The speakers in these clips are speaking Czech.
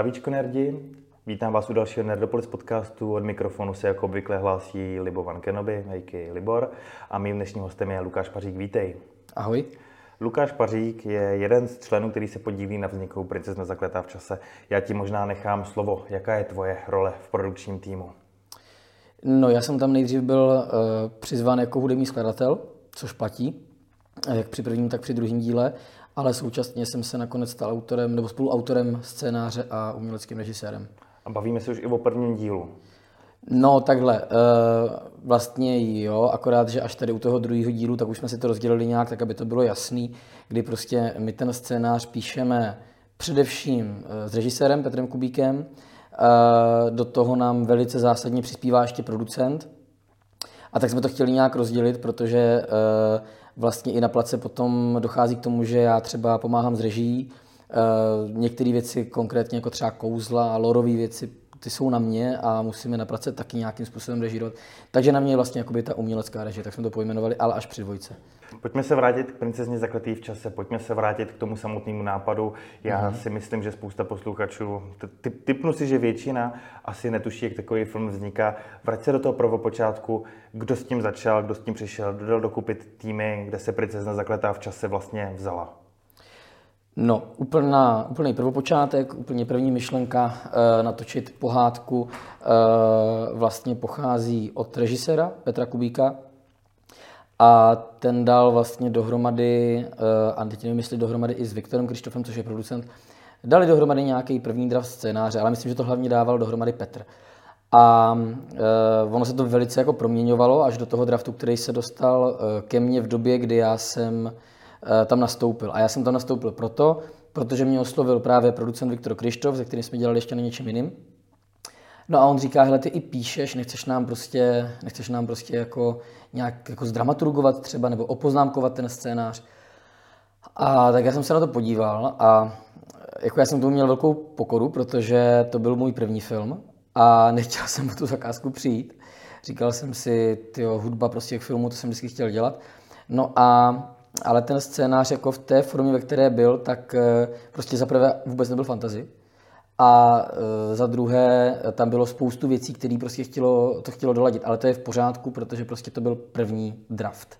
Zdravíčko nerdi, vítám vás u dalšího Nerdopolis podcastu. Od mikrofonu se jako obvykle hlásí Libovan Kenobi, a.k.a. Libor, a mým dnešním hostem je Lukáš Pařík. Vítej. Ahoj. Lukáš Pařík je jeden z členů, který se podílí na vzniku Princezna zakletá v čase. Já ti možná nechám slovo. Jaká je tvoje role v produkčním týmu? No, já jsem tam nejdřív byl přizván jako hudební skladatel, což platí, jak při prvním, tak při druhém díle, ale současně jsem se nakonec stal autorem nebo spoluautorem scénáře a uměleckým režisérem. A bavíme se už i o prvním dílu. No takhle, vlastně jo, akorát, že až tady u toho druhého dílu, tak už jsme si to rozdělili nějak tak, aby to bylo jasný, kdy prostě my ten scénář píšeme především s režisérem Petrem Kubíkem, do toho nám velice zásadně přispívá ještě producent. A tak jsme to chtěli nějak rozdělit, protože vlastně i na place potom dochází k tomu, že já třeba pomáhám s režií. Některé věci, konkrétně jako třeba kouzla a lorové věci, ty jsou na mě a musíme na place taky nějakým způsobem režírovat. Takže na mě je vlastně jakoby ta umělecká režie, tak jsme to pojmenovali, ale až při dvojce. Pojďme se vrátit k Princezně zakletý v čase, pojďme se vrátit k tomu samotnému nápadu. Já si myslím, že spousta posluchačů, tipnu si, že většina asi netuší, jak takový film vzniká. Vrať se do toho prvopočátku, kdo s tím začal, kdo s tím přišel, kdo dal dokupit týmy, kde se Princezna zakletá v čase vlastně vzala. No, úplný prvopočátek, úplně první myšlenka natočit pohádku vlastně pochází od režiséra Petra Kubíka a ten dal vlastně dohromady, a teď nevím, jestli dohromady i s Viktorem Krištofem, což je producent, dali dohromady nějaký první draft scénáře, ale myslím, že to hlavně dával dohromady Petr. A ono se to velice jako proměňovalo až do toho draftu, který se dostal ke mně v době, kdy já jsem tam nastoupil. A já jsem tam nastoupil proto, protože mě oslovil právě producent Viktor Krištof, se kterým jsme dělali ještě na něčem jiným. No a on říká, hele, ty i píšeš, nechceš nám prostě jako nějak jako zdramaturgovat třeba nebo opoznámkovat ten scénář. A tak já jsem se na to podíval a jako já jsem tomu měl velkou pokoru, protože to byl můj první film a nechtěl jsem o tu zakázku přijít. Říkal jsem si, tyjo, hudba prostě k filmu, to jsem vždycky chtěl dělat. No a ale ten scénář jako v té formě, ve které byl, tak prostě za prvé vůbec nebyl fantasy a za druhé tam bylo spoustu věcí, které prostě chtělo doladit, ale to je v pořádku, protože prostě to byl první draft.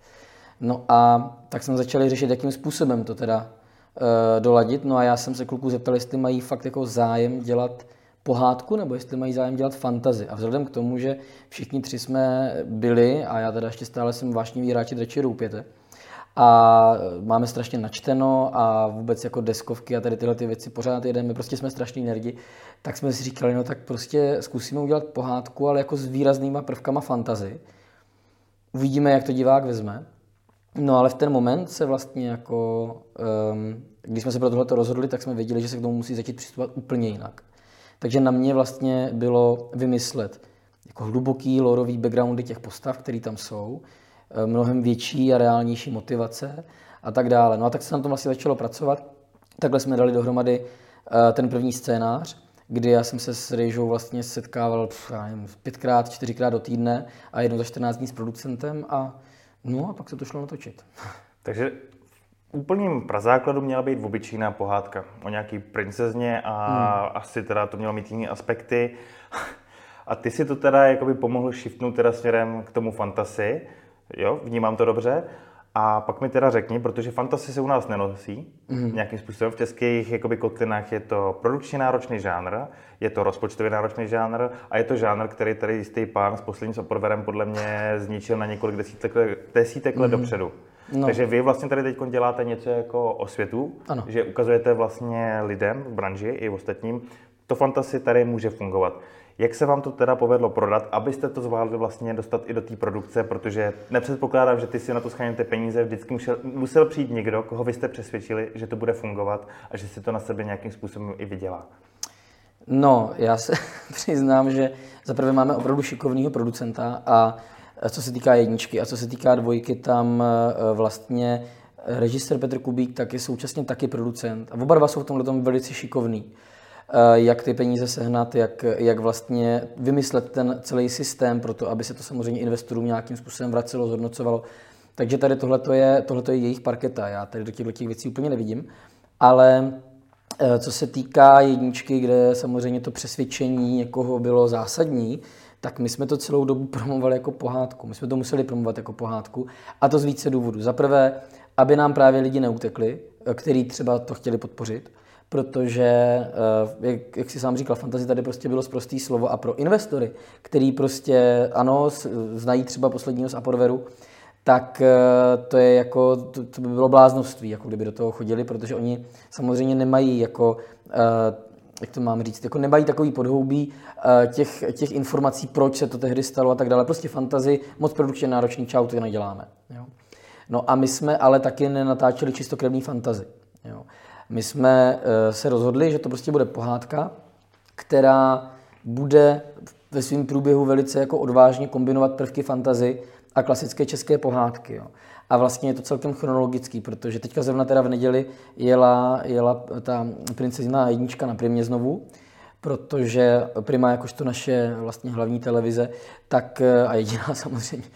No a tak jsme začali řešit, jakým způsobem to teda doladit. No a já jsem se kluků zeptal, jestli mají fakt jako zájem dělat pohádku nebo jestli mají zájem dělat fantasy. A vzhledem k tomu, že všichni tři jsme byli a já teda ještě stále jsem vášnivý hráč Dračí doupě, a máme strašně načteno a vůbec jako deskovky a tady tyhle ty věci pořád jedeme, prostě jsme strašní nerdi, tak jsme si říkali, no tak prostě zkusíme udělat pohádku, ale jako s výraznýma prvkama fantasy. Uvidíme, jak to divák vezme. No ale v ten moment se vlastně jako, když jsme se pro tohleto rozhodli, tak jsme věděli, že se k tomu musí začít přistupovat úplně jinak. Takže na mě vlastně bylo vymyslet jako hluboký lorový backgroundy těch postav, které tam jsou, mnohem větší a reálnější motivace a tak dále. No a tak se na tom vlastně začalo pracovat. Takhle jsme dali dohromady ten první scénář, kdy já jsem se s Rejžou vlastně setkával 5×, 4× do týdne a jednou za 14 dní s producentem a pak se to šlo natočit. Takže úplným prazákladu měla být obyčejná pohádka o nějaký princezně a asi teda to mělo mít jiné aspekty. A ty si to teda jakoby pomohl shiftnout teda směrem k tomu fantasy. Jo, vnímám to dobře. A pak mi teda řekni, protože fantasy se u nás nenosí nějakým způsobem. V českých jakoby kotlinách je to produkčně náročný žánr, je to rozpočtově náročný žánr a je to žánr, který tady jistý pán s posledním soporverem podle mě zničil na několik desítek let dopředu. No. Takže vy vlastně tady teď děláte něco jako osvětu, ano, že ukazujete vlastně lidem v branži i ostatním, to fantasy tady může fungovat. Jak se vám to teda povedlo prodat, abyste to zvládli vlastně dostat i do té produkce, protože nepředpokládám, že ty si na to sháníte peníze, vždycky musel přijít někdo, koho vy jste přesvědčili, že to bude fungovat a že si to na sebe nějakým způsobem i vydělá. No, já se přiznám, že zaprvé máme opravdu šikovného producenta a co se týká jedničky a co se týká dvojky, tam vlastně režisér Petr Kubík tak je současně taky producent a oba dva jsou v tomhle tom velice šikovný. Jak ty peníze sehnat, jak vlastně vymyslet ten celý systém pro to, aby se to samozřejmě investorům nějakým způsobem vracelo, zhodnocovalo. Takže tady tohle je jejich parketa, já tady do těch věcí úplně nevidím, ale Co se týká jedničky, kde samozřejmě to přesvědčení někoho bylo zásadní, tak my jsme to celou dobu promovali jako pohádku. My jsme to museli promovat jako pohádku, a to z více důvodů. Za prvé, aby nám právě lidi neutekli, kteří třeba to chtěli podpořit, protože, jak si sám říkal, fantasy tady prostě bylo sprostý slovo a pro investory, který prostě, ano, znají třeba posledního z Aporveru, tak to je jako, to by bylo bláznoství, jako kdyby do toho chodili, protože oni samozřejmě nemají jako, jak to mám říct, jako nemají takový podhoubí těch informací, proč se to tehdy stalo a tak dále. Prostě fantasy, moc produkčně náročný, čau, to je neděláme. Jo? No a my jsme ale taky nenatáčeli čistokrevný fantasy. Jo? My jsme se rozhodli, že to prostě bude pohádka, která bude ve svém průběhu velice jako odvážně kombinovat prvky fantasy a klasické české pohádky. Jo. A vlastně je to celkem chronologický, protože teďka zrovna teda v neděli jela ta Princezna jednička na Primě znovu, protože Prima, jakožto naše vlastně hlavní televize, tak, a jediná samozřejmě,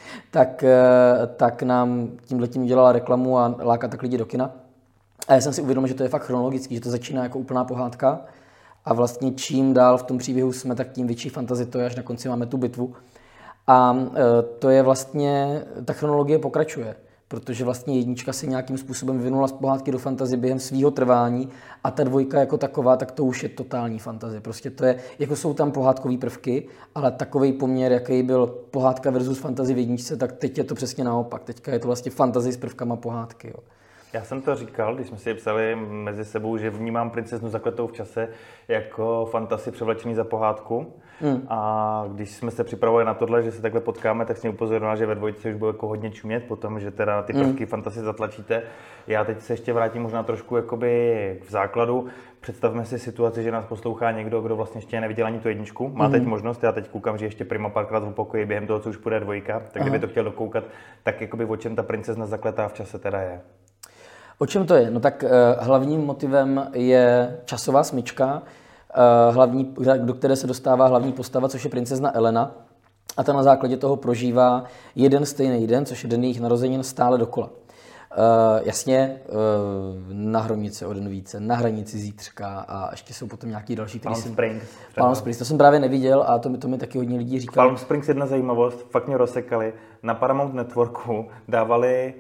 tak nám tímhletím dělala reklamu a láká tak lidi do kina. A já jsem si uvědomil, že to je fakt chronologický, že to začíná jako úplná pohádka a vlastně čím dál v tom příběhu jsme, tak tím větší fantazie to je, až na konci máme tu bitvu. A to je vlastně, ta chronologie pokračuje, protože vlastně jednička se nějakým způsobem vyvinula z pohádky do fantazie během svého trvání a ta dvojka jako taková, tak to už je totální fantazie. Prostě to je, jako jsou tam pohádkové prvky, ale takovej poměr, jaký byl pohádka versus fantazie v jedničce, tak teď je to přesně naopak. Teďka je to vlastně fantazie s prvkama pohádky. Jo. Já jsem to říkal, když jsme si psali mezi sebou, že vnímám Princeznu zakletou v čase jako fantasy převlečený za pohádku. A když jsme se připravovali na tohle, že se takhle potkáme, tak jsem upozornila, že ve dvojce už bylo jako hodně čumět, potom, že teda ty prvky fantasy zatlačíte. Já teď se ještě vrátím možná trošku jakoby v základu. Představme si situaci, že nás poslouchá někdo, kdo vlastně ještě neviděl ani tu jedničku. Má teď možnost, já teď koukám, že ještě Prima párkrát v pokoji během toho, co už půjde dvojka, tak kdyby to chtěl dokoukat, tak jakoby o čem ta Princezna zakletá v čase teda je. O čem to je? No tak hlavním motivem je časová smyčka, do které se dostává hlavní postava, což je princezna Elena. A ta na základě toho prožívá jeden stejný den, což je den jejich narozenin, stále dokola. Jasně, na hranici o den více, na hranici zítřka a ještě jsou potom nějaký další. Palm Springs, to jsem právě neviděl a to mi taky hodně lidí říkalo. Palm Springs, jedna zajímavost, fakt mě rozsekali. Na Paramount Networku dávali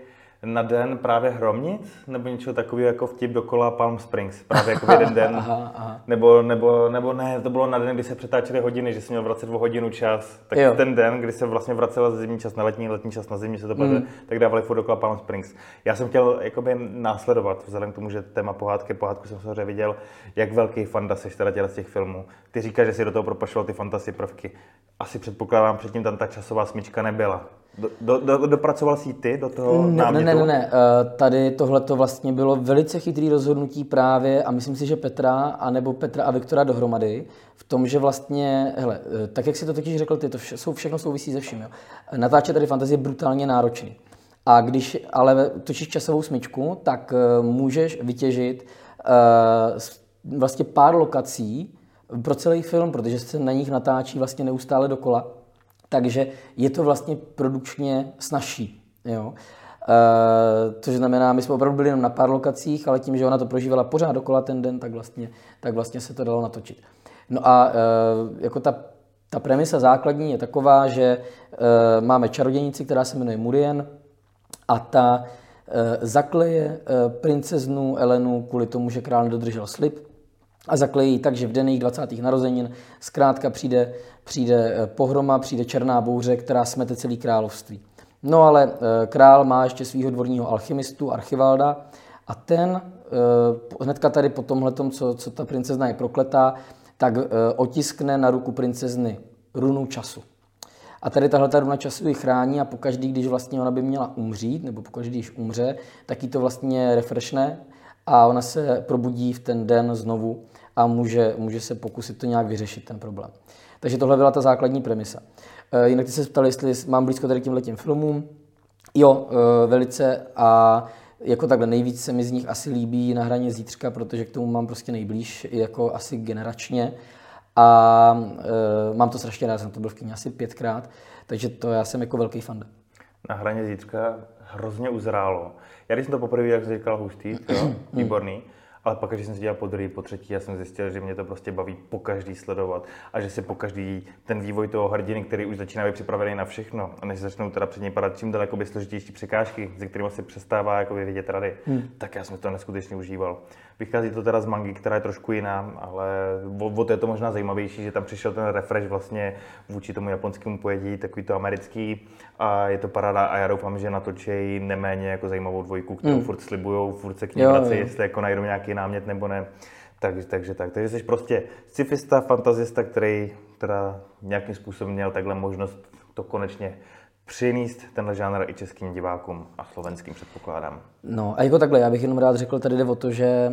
na den právě Hromnic, nebo něčeho takového jako vtip dokola Palm Springs, právě jako jeden den, Nebo ne, to bylo na den, kdy se přetáčely hodiny, že jsem měl vracet o hodinu čas, tak jo. Ten den, kdy se vlastně vracela zimní čas na letní, letní čas na zimní, se to právě, tak dávali furt dokola Palm Springs. Já jsem chtěl jakoby následovat, vzhledem k tomu, že téma pohádku jsem samozřejmě viděl, jak velký fanda jsi teda z těch filmů. Ty říkáš, že si do toho propašoval ty fantasy prvky. Asi předpokládám, předtím tam ta časová smyčka nebyla. Dopracoval jsi ty do toho námětu? Ne. Tady tohleto vlastně bylo velice chytrý rozhodnutí právě a myslím si, že Petra a Viktora dohromady v tom, že vlastně, hele, tak jak si to totiž řekl ty, to všechno souvisí se vším. Jo. Natáčet tady fantazie je brutálně náročný. A když ale točíš časovou smyčku, tak můžeš vytěžit vlastně pár lokací pro celý film, protože se na nich natáčí vlastně neustále dokola. Takže je to vlastně produkčně snažší. Jo? Což znamená, my jsme opravdu byli jenom na pár lokacích, ale tím, že ona to prožívala pořád dokola ten den, tak vlastně se to dalo natočit. No a jako ta premisa základní je taková, že máme čarodějnici, která se jmenuje Murien, a ta zakleje princeznu Elenu kvůli tomu, že král nedodržel slib. A zaklejí tak, že v den jejich 20. narozenin zkrátka přijde pohroma, přijde černá bouře, která smete celý království. No ale král má ještě svého dvorního alchymistu Archivalda a ten hnedka tady po tomhletom, co ta princezna je prokletá, tak otiskne na ruku princezny runu času. A tady tahleta runa času ji chrání a pokaždý, když vlastně ona by měla umřít, nebo pokaždý, když umře, tak ji to vlastně refreshne a ona se probudí v ten den znovu a může se pokusit to nějak vyřešit, ten problém. Takže tohle byla ta základní premisa. Jinak ty se ptali, jestli mám blízko tady k těmhletím filmům. Jo, velice a jako takhle nejvíc se mi z nich asi líbí Na hraně zítřka, protože k tomu mám prostě nejblíž, jako asi generačně. A mám to strašně rád, jsem to byl v kyně asi 5krát, takže to já jsem jako velký fanda. Na hraně zítřka hrozně uzrálo. Já když jsem to poprvé, jak jsi říkal, hustý, výborný. Ale pak, když jsem se dělal po druhý, po třetí, já jsem zjistil, že mě to prostě baví po každý sledovat a že si po každý ten vývoj toho hrdiny, který už začíná být připravený na všechno, a než začnou teda před něj padat čím dál jakoby složitější překážky, ze kterými se přestává jakoby vědět rady, tak já jsem to neskutečně užíval. Vychází to teda z mangy, která je trošku jiná, ale o to je to možná zajímavější, že tam přišel ten refresh vlastně vůči tomu japonskému pojetí, takový to americký, a je to paráda a já doufám, že natočí neméně jako zajímavou dvojku, kterou furt slibujou, furt se k ní vrací, jestli jako najdou nějaký námět nebo ne. Takže jsi prostě sci-fista, fantazista, který teda nějakým způsobem měl takhle možnost to konečně přinést tenhle žánr i českým divákům a slovenským, předpokládám. No a jako takhle, já bych jenom rád řekl, tady jde o to, že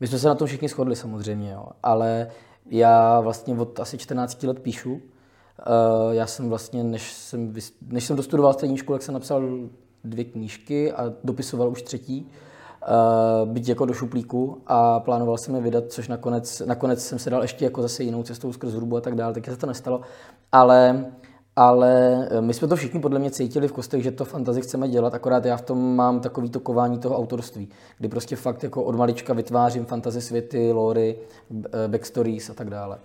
my jsme se na tom všichni shodli samozřejmě, jo, ale já vlastně od asi 14 let píšu. Já jsem vlastně, než jsem dostudoval střední školu, tak jsem napsal 2 knížky a dopisoval už 3. Byť jako do šuplíku a plánoval jsem je vydat, což nakonec jsem se dal ještě jako zase jinou cestou skrz hudbu a tak dále, taky se to nestalo, ale my jsme to všichni podle mě cítili v kostech, že to fantasy chceme dělat, akorát já v tom mám takový to kování toho autorství, kdy prostě fakt jako od malička vytvářím fantasy světy, lóry, backstories a tak dále.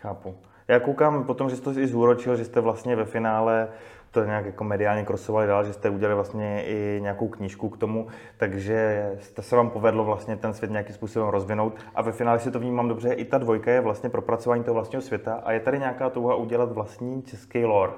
Chápu. Já koukám potom, že jste to i zúročil, že jste vlastně ve finále to nějak jako mediálně krosovali dál, že jste udělali vlastně i nějakou knížku k tomu, takže se vám povedlo vlastně ten svět nějakým způsobem rozvinout a ve finále si to vnímám dobře, i ta dvojka je vlastně propracování toho vlastního světa a je tady nějaká touha udělat vlastní český lore.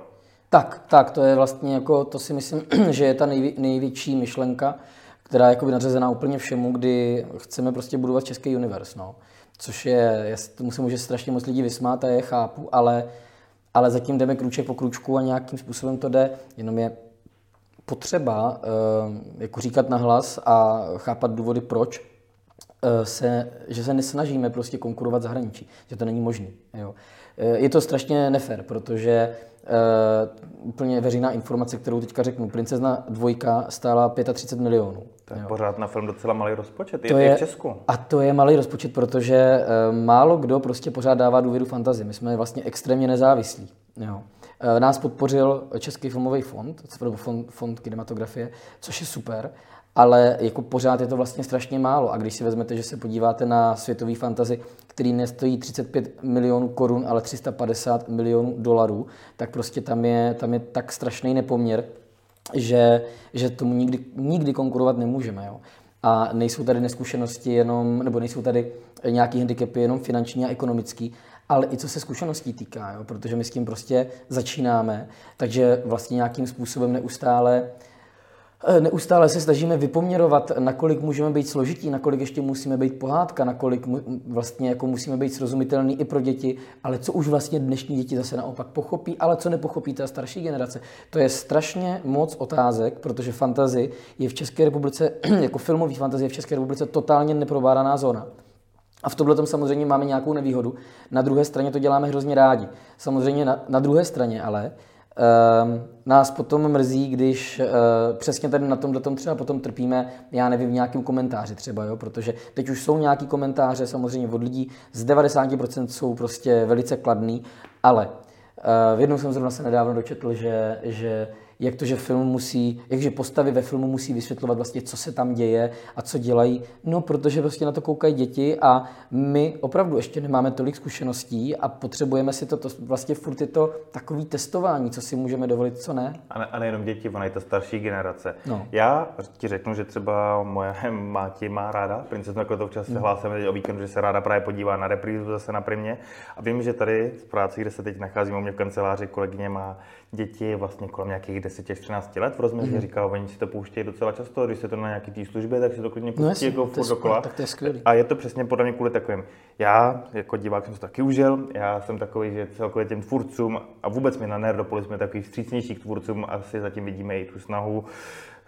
Tak, to je vlastně jako, to si myslím, že je ta největší myšlenka, která je jakoby nadřazená úplně všemu, kdy chceme prostě budovat český univerz, no. Což je, já tomu se může strašně moc lidí vysmát a je chápu, ale zatím jdeme krůček po krůčku a nějakým způsobem to jde, jenom je potřeba jako říkat nahlas a chápat důvody, proč, že se nesnažíme prostě konkurovat zahraničí, že to není možné. Je to strašně nefér, protože úplně veřejná informace, kterou teďka řeknu, Princezna 2 stála 35 milionů. To je pořád na film docela malý rozpočet, je v Česku. A to je malý rozpočet, protože málo kdo prostě pořád dává důvěru fantazii. My jsme vlastně extrémně nezávislí. Jo. Nás podpořil Český filmový fond kinematografie, což je super, ale jako pořád je to vlastně strašně málo. A když si vezmete, že se podíváte na světový fantasy, který nestojí 35 milionů korun, ale 350 milionů dolarů, tak prostě tam je tak strašný nepoměr, že tomu nikdy konkurovat nemůžeme. Jo? A nejsou tady neskušenosti jenom, nebo nejsou tady nějaký handicapy jenom finanční a ekonomický, ale i co se zkušeností týká, jo? Protože my s tím prostě začínáme, takže vlastně nějakým způsobem neustále se snažíme vypoměrovat, nakolik můžeme být složití, nakolik ještě musíme být pohádka, nakolik vlastně jako musíme být srozumitelný i pro děti, ale co už vlastně dnešní děti zase naopak pochopí, ale co nepochopí ta starší generace. To je strašně moc otázek, protože fantasy je v České republice, jako filmový fantasy je v České republice totálně neprobádaná zóna. A v tomhletom samozřejmě máme nějakou nevýhodu. Na druhé straně to děláme hrozně rádi. Samozřejmě na druhé straně ale nás potom mrzí, když přesně tady na tomhletom třeba potom trpíme, já nevím, v nějakém komentáři třeba, jo, protože teď už jsou nějaký komentáře samozřejmě od lidí, z 90% jsou prostě velice kladný, ale jednou jsem zrovna se nedávno dočetl, že jak to, že film musí, jakže postavy ve filmu musí vysvětlovat vlastně, co se tam děje a co dělají, no protože prostě na to koukají děti a my opravdu ještě nemáme tolik zkušeností a potřebujeme si to vlastně furt je to takový testování, co si můžeme dovolit, co ne. A nejenom děti, ona je ta starší generace. No. Já ti řeknu, že třeba moje máti má ráda Princeznu zakletou v čase, hlásíme teď o víkendu, že se ráda právě podívá na reprízu zase na Primě a vím, že tady z práce, kde se teď nacházíme u mě v kanceláři, kolegyně má děti vlastně kolem nějakých 10 až 13 let v rozmezí, říkal, oni si to pouštějí docela často, když se to na nějaký té službě, tak si to klidně pustí jako furt dokola. Tak to je skvělý. A je to přesně podle mě kvůli takovým. Já jako divák jsem to taky užil, já jsem takový, že celkově těm tvůrcům a vůbec my na Nerdopolis jsme takový vstřícnější k tvůrcům, asi zatím vidíme i tu snahu,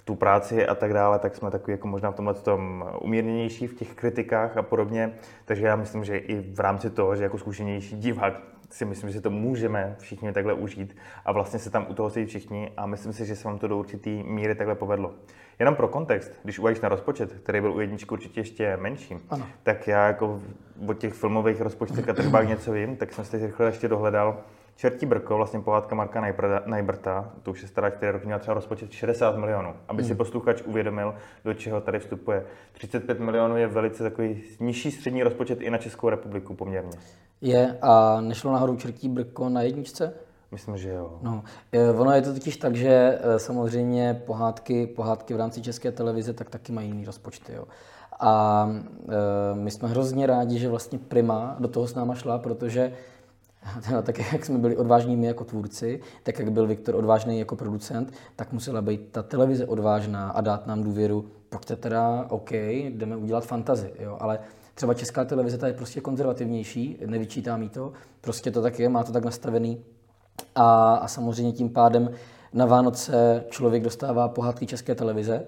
tu práci a tak dále, tak jsme takový jako možná v tomhle tom umírněnější v těch kritikách a podobně. Takže já myslím, že i v rámci toho, že jako zkušenější divák si myslím, že to můžeme všichni takhle užít a vlastně se tam u toho sedí všichni a myslím si, že se vám to do určité míry takhle povedlo. Jenom pro kontext, když uvažíš na rozpočet, který byl u jedničky určitě ještě menší, ano. Tak já jako o těch filmových rozpočtech a tržbách něco vím, tak jsem si rychle ještě dohledal, Čertí brko, vlastně pohádka Marka Najbrta, to už je stará 4 roky, měla třeba rozpočet 60 milionů, aby si posluchač uvědomil, do čeho tady vstupuje. 35 milionů je velice takový nižší střední rozpočet i na Českou republiku poměrně. Je, a nešlo náhodou Čertí brko na jedničce? Myslím, že jo. No, ono je to totiž tak, že samozřejmě pohádky v rámci České televize tak taky mají jiný rozpočty, jo. A my jsme hrozně rádi, že vlastně Prima do toho s náma šla, protože tak jak jsme byli odvážní my jako tvůrci, tak jak byl Viktor odvážný jako producent, tak musela být ta televize odvážná a dát nám důvěru, pojďte teda, OK, jdeme udělat fantazi, jo, ale třeba Česká televize ta je prostě konzervativnější, nevyčítám jí to, prostě to tak je, má to tak nastavený a samozřejmě tím pádem na Vánoce člověk dostává pohádky České televize,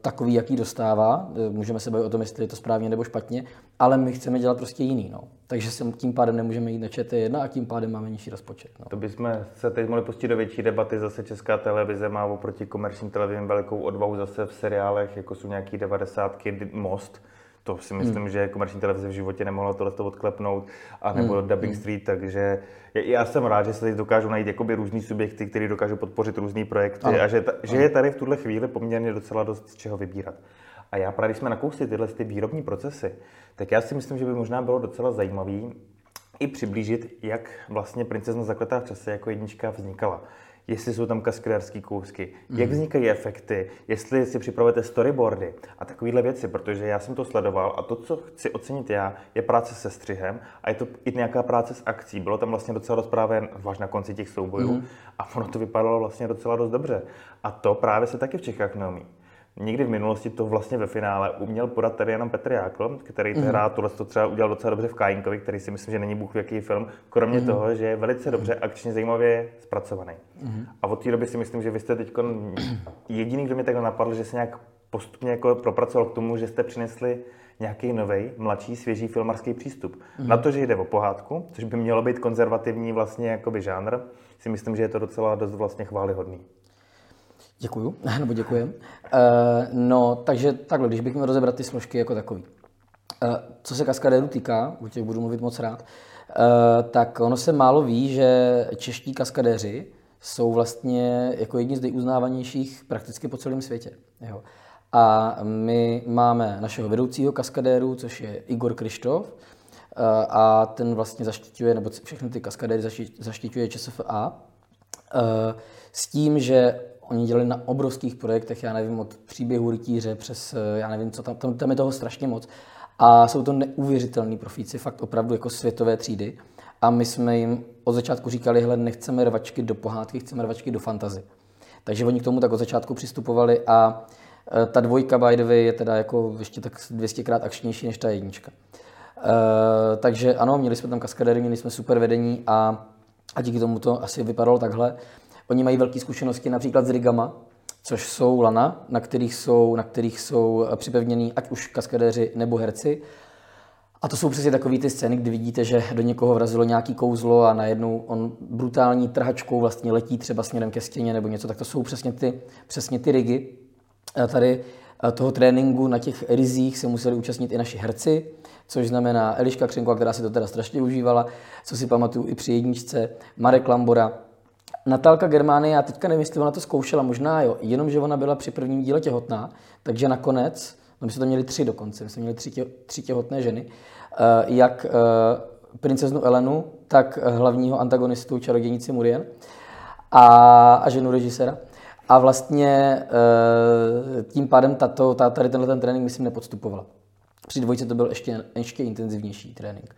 takový, jaký dostává, můžeme se bavit o tom, jestli je to správně nebo špatně, ale my chceme dělat prostě jiný, no. Takže se tím pádem nemůžeme jít na ČT1 a tím pádem máme nižší rozpočet. No. To bychom se teď mohli pustit do větší debaty, zase Česká televize má oproti komerčním televizím velikou odvahu zase v seriálech, jako jsou nějaký 90. Most, to si myslím, že komerční televize v životě nemohla tohleto odklepnout, a nebo Dubbing Street, takže já jsem rád, že se tady dokážou najít jakoby různý subjekty, které dokážou podpořit různý projekty a že je tady v tuhle chvíli poměrně docela dost z čeho vybírat. A já právě, když jsme nakousli tyhle ty výrobní procesy, tak já si myslím, že by možná bylo docela zajímavý i přiblížit, jak vlastně Princezna zakletá v čase jako jednička vznikala. Jestli jsou tam kaskadérský kousky, jak vznikají efekty, jestli si připravujete storyboardy a takovéhle věci, protože já jsem to sledoval a to, co chci ocenit já, je práce se střihem a je to i nějaká práce s akcí. Bylo tam vlastně docela rozprávěn, až na konci těch soubojů a ono to vypadalo vlastně docela dost dobře. A to právě se taky v Čechách neumí. Nikdy v minulosti to vlastně ve finále uměl podat tady jenom Petr Jákl, který tohle to třeba udělal docela dobře v Kájinkovi, který si myslím, že není bůh jaký film, kromě toho, že je velice dobře akčně zajímavě zpracovaný. A od té doby si myslím, že vy jste teď jediný, kdo mě takhle napadl, že se nějak postupně jako propracoval k tomu, že jste přinesli nějaký novej, mladší, svěží filmarský přístup. Na to, že jde o pohádku, což by mělo být konzervativní vlastně jakoby žánr, si myslím, že je to docela dost vlastně chvályhodný. Děkuju, nebo děkujem. No, takže takhle, když bych měl rozebrat ty složky jako takový. Co se kaskadérů týká, o těch budu mluvit moc rád, tak ono se málo ví, že čeští kaskadéři jsou vlastně jako jedni z nejuznávanějších prakticky po celém světě. Jo. A my máme našeho vedoucího kaskadéru, což je Igor Krištof, a ten vlastně zaštiťuje, nebo všechny ty kaskadéry zaštiťuje ČSFA, s tím, že oni dělali na obrovských projektech, já nevím, od Příběhu rytíře přes, já nevím, co tam je toho strašně moc. A jsou to neuvěřitelní profíci, fakt opravdu jako světové třídy. A my jsme jim od začátku říkali, hele, nechceme rvačky do pohádky, chceme rvačky do fantazy. Takže oni k tomu tak od začátku přistupovali a ta dvojka, by the way, je teda jako ještě tak 200krát akčnější než ta jednička. Takže ano, měli jsme tam kaskadéry, měli jsme super vedení a díky tomu to asi vypadalo takhle. Oni mají velké zkušenosti například s rigama, což jsou lana, na kterých jsou připevnění ať už kaskadéři nebo herci. A to jsou přesně takové ty scény, kdy vidíte, že do někoho vrazilo nějaký kouzlo a najednou on brutální trhačkou vlastně letí třeba směrem ke stěně nebo něco. Tak to jsou přesně ty rigy. Tady toho tréninku na těch rizích se museli účastnit i naši herci, což znamená Eliška Křenková, která si to teda strašně užívala, co si pamatuju i při jedničce, Marek Lambora, Natálka Germany, já teďka nevím, jestli ona to zkoušela, možná jo, jenomže ona byla při prvním díle těhotná, takže nakonec, my jsme tam měli 3 dokonce, my jsme měli 3 těhotné ženy, jak princeznu Elenu, tak hlavního antagonistu čarodějnici Murien a ženu režiséra. A vlastně tím pádem tady tenhle trénink, myslím, nepodstupovala. Při dvojce to byl ještě intenzivnější trénink.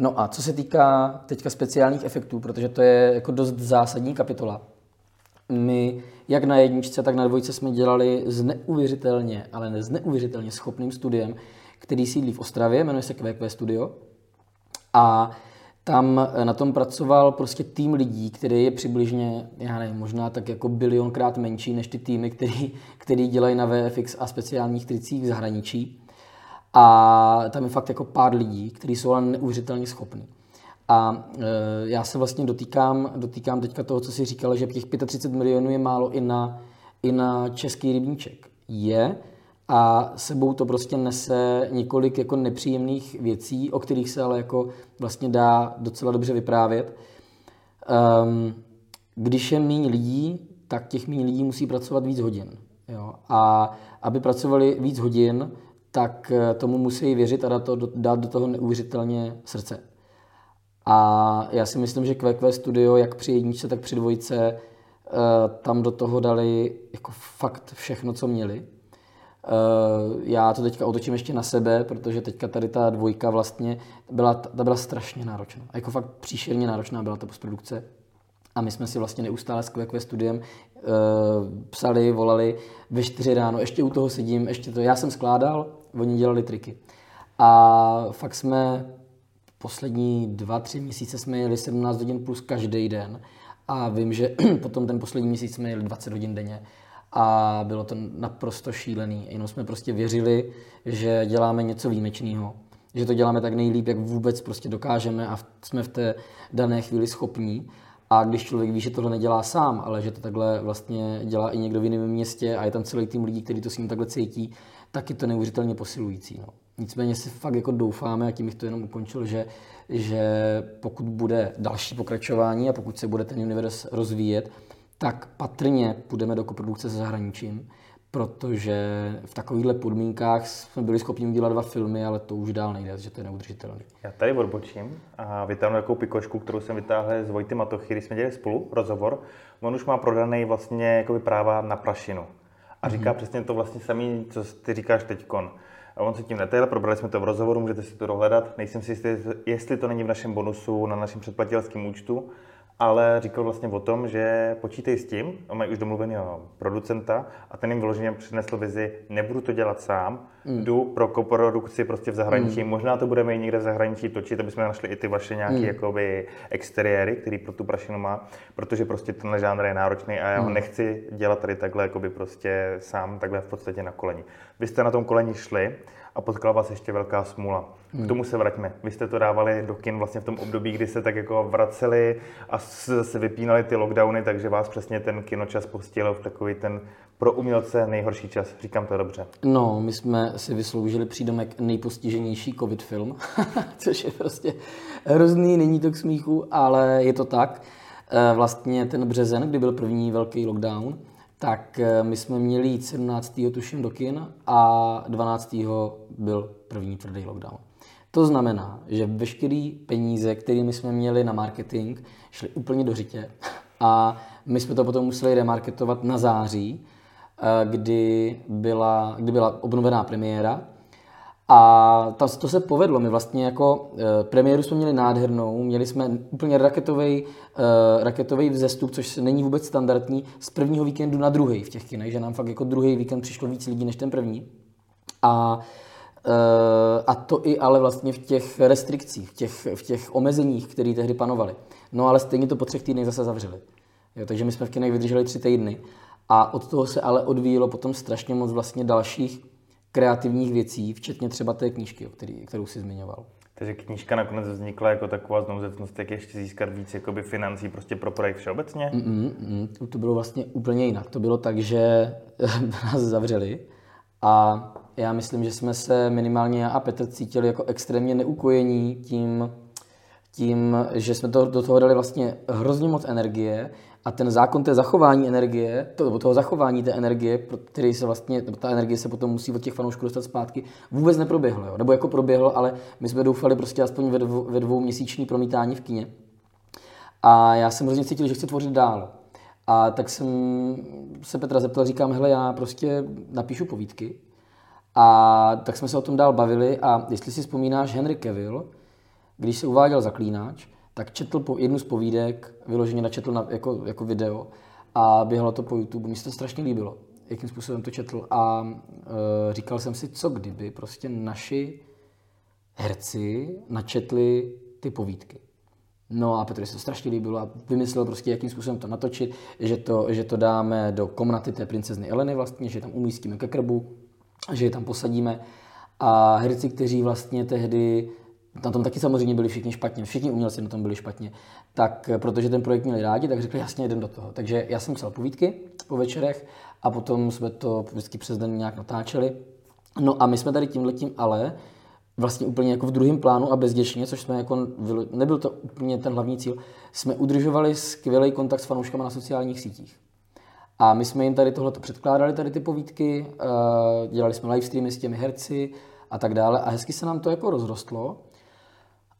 No a co se týká teďka speciálních efektů, protože to je jako dost zásadní kapitola. My jak na jedničce, tak na dvojce jsme dělali neuvěřitelně schopným studiem, který sídlí v Ostravě, jmenuje se KVK Studio. A tam na tom pracoval prostě tým lidí, který je přibližně, já nevím, možná tak jako bilionkrát menší než ty týmy, který dělají na VFX a speciálních tricích v zahraničí. A tam je fakt jako pár lidí, kteří jsou ale neuvěřitelně schopní. A já se vlastně dotýkám teďka toho, co jsi říkal, že těch 35 milionů je málo i na český rybníček. Je a sebou to prostě nese několik jako nepříjemných věcí, o kterých se ale jako vlastně dá docela dobře vyprávět. Když je méně lidí, tak těch méně lidí musí pracovat víc hodin. Jo? A aby pracovali víc hodin, tak tomu musí věřit a dát do toho neuvěřitelně srdce. A já si myslím, že KVK Studio, jak při jedničce, tak při dvojce, tam do toho dali jako fakt všechno, co měli. Já to teďka otočím ještě na sebe, protože teďka tady ta dvojka vlastně byla strašně náročná. A jako fakt příšerně náročná byla ta postprodukce. A my jsme si vlastně neustále s QQ studiem psali, volali ve 4 ráno, ještě u toho sedím, ještě to. Já jsem skládal, oni dělali triky. A fakt jsme poslední 2-3 měsíce jsme jeli 17 hodin plus každý den. A vím, že potom ten poslední měsíc jsme jeli 20 hodin denně. A bylo to naprosto šílený. Jenom jsme prostě věřili, že děláme něco výjimečného. Že to děláme tak nejlíp, jak vůbec prostě dokážeme a jsme v té dané chvíli schopní. A když člověk ví, že tohle nedělá sám, ale že to takhle vlastně dělá i někdo v jiném městě a je tam celý tým lidí, kteří to s ním takhle cítí, tak je to neuvěřitelně posilující. No. Nicméně si fakt jako doufáme, a tím bych to jenom ukončil, že pokud bude další pokračování a pokud se bude ten univerz rozvíjet, tak patrně půjdeme do koprodukce se zahraničím, protože v takovýchhle podmínkách jsme byli schopni udělat 2 filmy, ale to už dál nejde, že to je neudržitelné. Já tady odbočím a vytáhnu takovou pikošku, kterou jsem vytáhl z Vojty Matouchy, když jsme dělali spolu rozhovor. On už má prodaný vlastně práva na Prašinu a říká přesně to vlastně samý, co ty říkáš teďkon. A on se tím netajil, probrali jsme to v rozhovoru, můžete si to dohledat. Nejsem si jistý, jestli to není v našem bonusu na našem předplatitelském účtu, ale říkal vlastně o tom, že počítej s tím, mají už domluveného producenta a ten jim vyloženě přinesl vizi, nebudu to dělat sám, jdu pro koprodukci prostě v zahraničí, možná to budeme i někde v zahraničí točit, abychom našli i ty vaše nějaké jakoby exteriéry, který pro tu Prašinu má, protože prostě tenhle žánr je náročný a já ho nechci dělat tady takhle jakoby prostě sám, takhle v podstatě na koleni. Vy jste na tom koleni šli a potkala vás ještě velká smůla. K tomu se vraťme. Vy jste to dávali do kin vlastně v tom období, kdy se tak jako vraceli a se vypínali ty lockdowny, takže vás přesně ten kinočas postihl v takový ten pro umělce nejhorší čas. Říkám to dobře. No, my jsme si vysloužili přídomek nejpostiženější covid film, což je prostě hrozný, není to k smíchu, ale je to tak. Vlastně ten březen, kdy byl první velký lockdown, tak my jsme měli jít 17. tuším do kin a 12. byl první tvrdý lockdown. To znamená, že veškerý peníze, kterými jsme měli na marketing, šly úplně do řitě a my jsme to potom museli remarketovat na září, kdy byla obnovená premiéra. A to se povedlo, my vlastně jako premiéru jsme měli nádhernou, měli jsme úplně raketový vzestup, což není vůbec standardní, z prvního víkendu na druhý v těch kinech, že nám fakt jako druhý víkend přišlo víc lidí než ten první. A to i ale vlastně v těch restrikcích, v těch omezeních, které tehdy panovaly. No ale stejně to po 3 týdnech zase zavřeli. Jo, takže my jsme v kinech vydrželi 3 týdny a od toho se ale odvíjelo potom strašně moc vlastně dalších kreativních věcí, včetně třeba té knížky, kterou jsi zmiňoval. Takže knížka nakonec vznikla jako taková znouzecnost, jak ještě získat víc jakoby financí prostě pro projekt všeobecně? To bylo vlastně úplně jinak. To bylo tak, že nás zavřeli a já myslím, že jsme se minimálně já a Petr cítili jako extrémně neukojení tím, že jsme do toho dali vlastně hrozně moc energie a ten zákon té zachování energie, toho zachování té energie, který se vlastně, ta energie se potom musí od těch fanoušků dostat zpátky, vůbec neproběhl, jo? Nebo jako proběhl, ale my jsme doufali prostě aspoň ve 2měsíční promítání v kině. A já jsem hrozně cítil, že chci tvořit dál. A tak jsem se Petra zeptal, říkám, hele, já prostě napíšu povídky. A tak jsme se o tom dál bavili a jestli si vzpomínáš, Henry Cavill, když se uváděl Zaklínač, tak četl jednu z povídek, vyloženě načetl jako video a běhalo to po YouTube. Mně se to strašně líbilo, jakým způsobem to četl a říkal jsem si, co kdyby prostě naši herci načetli ty povídky. No a Petr se to strašně líbilo a vymyslel prostě, jakým způsobem to natočit, že to dáme do komnaty té princezny Eleny vlastně, že tam umístíme ke krbu, že je tam posadíme a herci, kteří vlastně tehdy na tom taky samozřejmě byli všichni špatně, všichni umělci na tom byli špatně, tak protože ten projekt měli rádi, tak řekli jasně, jdem do toho. Takže já jsem psal povídky po večerech a potom jsme to vždycky přes den nějak natáčeli. No a my jsme tady tímhletím ale vlastně úplně jako v druhém plánu a bezděčně, což jsme jako, nebyl to úplně ten hlavní cíl, jsme udržovali skvělý kontakt s fanouškama na sociálních sítích. A my jsme jim tady tohleto předkládali, tady ty povídky, dělali jsme live streamy s těmi herci a tak dále a hezky se nám to jako rozrostlo.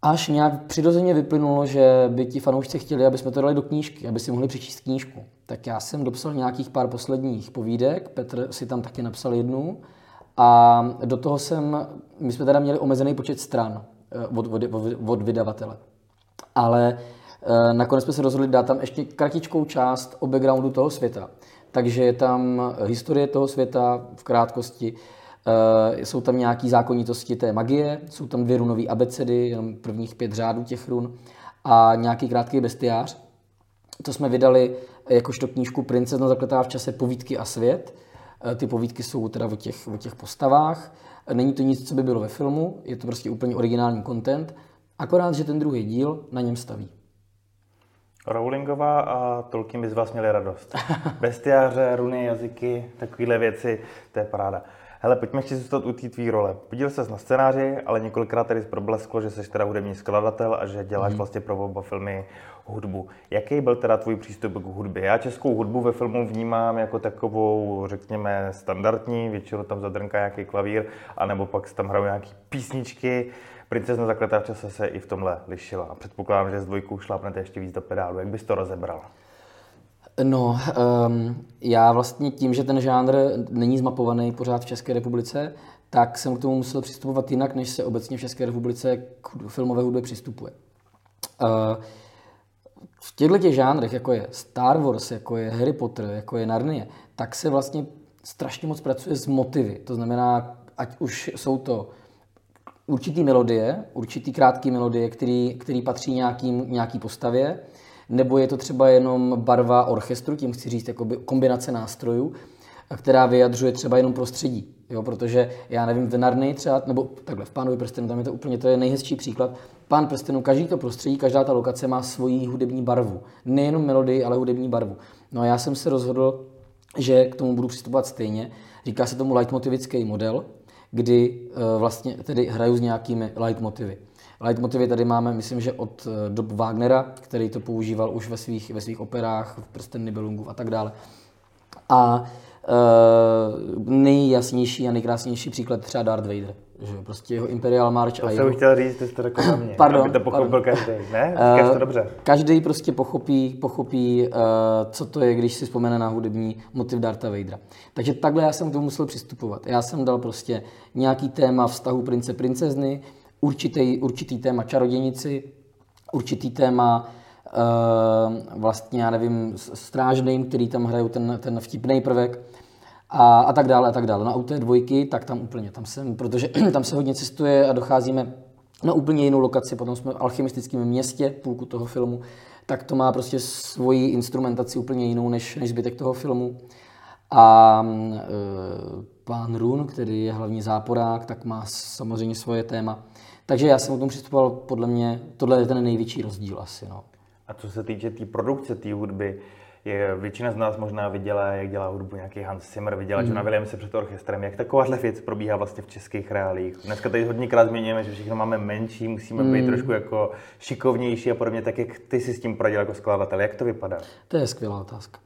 Až nějak přirozeně vyplynulo, že by ti fanoušci chtěli, aby jsme to dali do knížky, aby si mohli přečíst knížku. Tak já jsem dopsal nějakých pár posledních povídek, Petr si tam taky napsal jednu a do toho my jsme teda měli omezený počet stran od vydavatele. Ale nakonec jsme se rozhodli dát tam ještě kratičkou část o backgroundu toho světa. Takže je tam historie toho světa v krátkosti, jsou tam nějaké zákonitosti té magie, jsou tam 2 runové abecedy, jenom prvních 5 řádů těch run a nějaký krátký bestiář. To jsme vydali jakožto knížku Princezna zakletá v čase, povídky a svět. Ty povídky jsou teda o těch postavách. Není to nic, co by bylo ve filmu, je to prostě úplně originální content, akorát, že ten druhý díl na něm staví. Rowlingová a Tolkien by z vás měli radost. Bestiáře, runy, jazyky, takovéhle věci, to je paráda. Hele, pojďme ještě zůstat u té tvý role. Podíl ses na scénáři, ale několikrát tady problesklo, že jsi teda hudební skladatel a že děláš vlastně pro oba filmy hudbu. Jaký byl teda tvůj přístup k hudbě? Já českou hudbu ve filmu vnímám jako takovou, řekněme, standardní, většinou tam zadrnká nějaký klavír, anebo pak tam hrajou nějaký písničky. Princezna zakletá v čase se i v tomhle lišila a předpokládám, že s dvojkou šlápnete ještě víc do pedálu. Jak bys to rozebral? No, já vlastně tím, že ten žánr není zmapovaný pořád v České republice, tak jsem k tomu musel přistupovat jinak, než se obecně v České republice k filmové hudbě přistupuje. V těchto žánrech, jako je Star Wars, jako je Harry Potter, jako je Narnie, tak se vlastně strašně moc pracuje s motivy. To znamená, ať už jsou to určitý melodie, určitý krátké melodie, který patří nějaký postavě, nebo je to třeba jenom barva orchestru, tím chci říct jakoby kombinace nástrojů, která vyjadřuje třeba jenom prostředí. Jo, protože já nevím, v Narnii třeba, nebo takhle v Pánovi prstenu, tam je to úplně, to je nejhezčí příklad. Pán prstenu, každý to prostředí, každá ta lokace má svoji hudební barvu. Nejenom melodii, ale hudební barvu. No a já jsem se rozhodl, že k tomu budu přistupovat stejně. Říká se tomu leitmotivický model, kdy vlastně tedy hraju s nějakými leitmotivy. Leitmotivy tady máme, myslím, že od dob Wagnera, který to používal už ve svých operách, v Prsten Nibelungův a tak dále. A nejjasnější a nejkrásnější příklad třeba Darth Vader, že prostě jeho Imperial March. To jsem chtěl říct, že to jako na mě, aby to pochopil každý, ne? Říkáš to dobře. Každý prostě pochopí, co to je, když si vzpomene na hudební motiv Dartha Vadera. Takže takhle já jsem k tomu musel přistupovat. Já jsem dal prostě nějaký téma vztahu prince princezny, určitý téma čarodějnici, určitý téma vlastně, já nevím, strážným, který tam hrajou ten vtipný prvek a tak dále, a tak dále. No a u té dvojky, tak tam úplně, protože tam se hodně cestuje a docházíme na úplně jinou lokaci, potom jsme v alchemistickém městě, půlku toho filmu, tak to má prostě svoji instrumentaci úplně jinou než zbytek toho filmu. A pán Run, který je hlavní záporák, tak má samozřejmě svoje téma. Takže já jsem k tomu přistupoval, podle mě, tohle je ten největší rozdíl asi. No. A co se týče té produkce, té hudby, většina z nás možná viděla, jak dělá hudbu nějaký Hans Zimmer, viděla Johna Williamse před orchestrem, jak takováhle věc probíhá vlastně v českých reálích. Dneska tady hodněkrát změníme, že všechno máme menší, musíme být trošku jako šikovnější a podobně, tak jak ty si s tím poradil jako skladatel, jak to vypadá? To je skvělá otázka.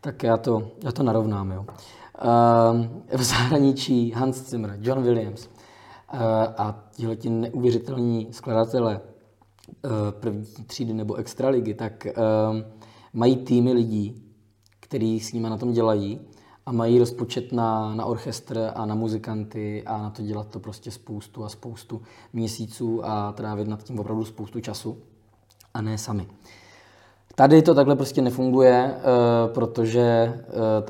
Tak já to narovnám, jo. V zahraničí Hans Zimmer, John Williams a tihleti neuvěřitelní skladatelé první třídy nebo extraligy, tak mají týmy lidí, kteří s nimi na tom dělají a mají rozpočet na orchestr a na muzikanty a na to dělat to prostě spoustu a spoustu měsíců a trávit nad tím opravdu spoustu času a ne sami. Tady to takhle prostě nefunguje, protože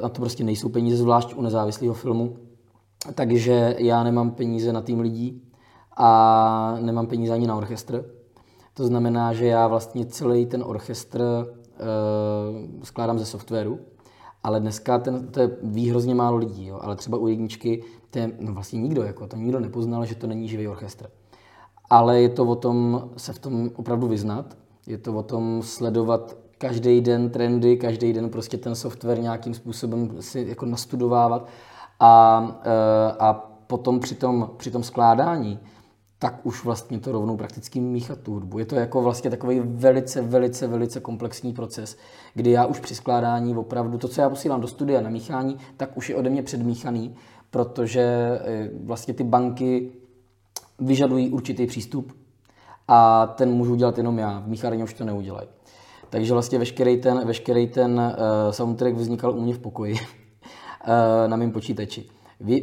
na to prostě nejsou peníze, zvlášť u nezávislého filmu. Takže já nemám peníze na tým lidí a nemám peníze ani na orchestr. To znamená, že já vlastně celý ten orchestr skládám ze softwaru, ale dneska to je výhrozně málo lidí, jo. Ale třeba u jedničky to je vlastně nikdo, jako to nikdo nepoznal, že to není živý orchestr. Ale je to o tom se v tom opravdu vyznat. Je to o tom sledovat každý den trendy, každý den prostě ten software nějakým způsobem si jako nastudovávat a potom při tom skládání tak už vlastně to rovnou prakticky míchat tu hudbu. Je to jako vlastně takový velice, velice, velice komplexní proces, kdy já už při skládání opravdu to, co já posílám do studia na míchání, tak už je ode mě předmíchaný, protože vlastně ty banky vyžadují určitý přístup a ten můžu dělat jenom já, v míchárně už to neudělají. Takže vlastně veškerý ten soundtrack vznikal u mě v pokoji na mém počítači.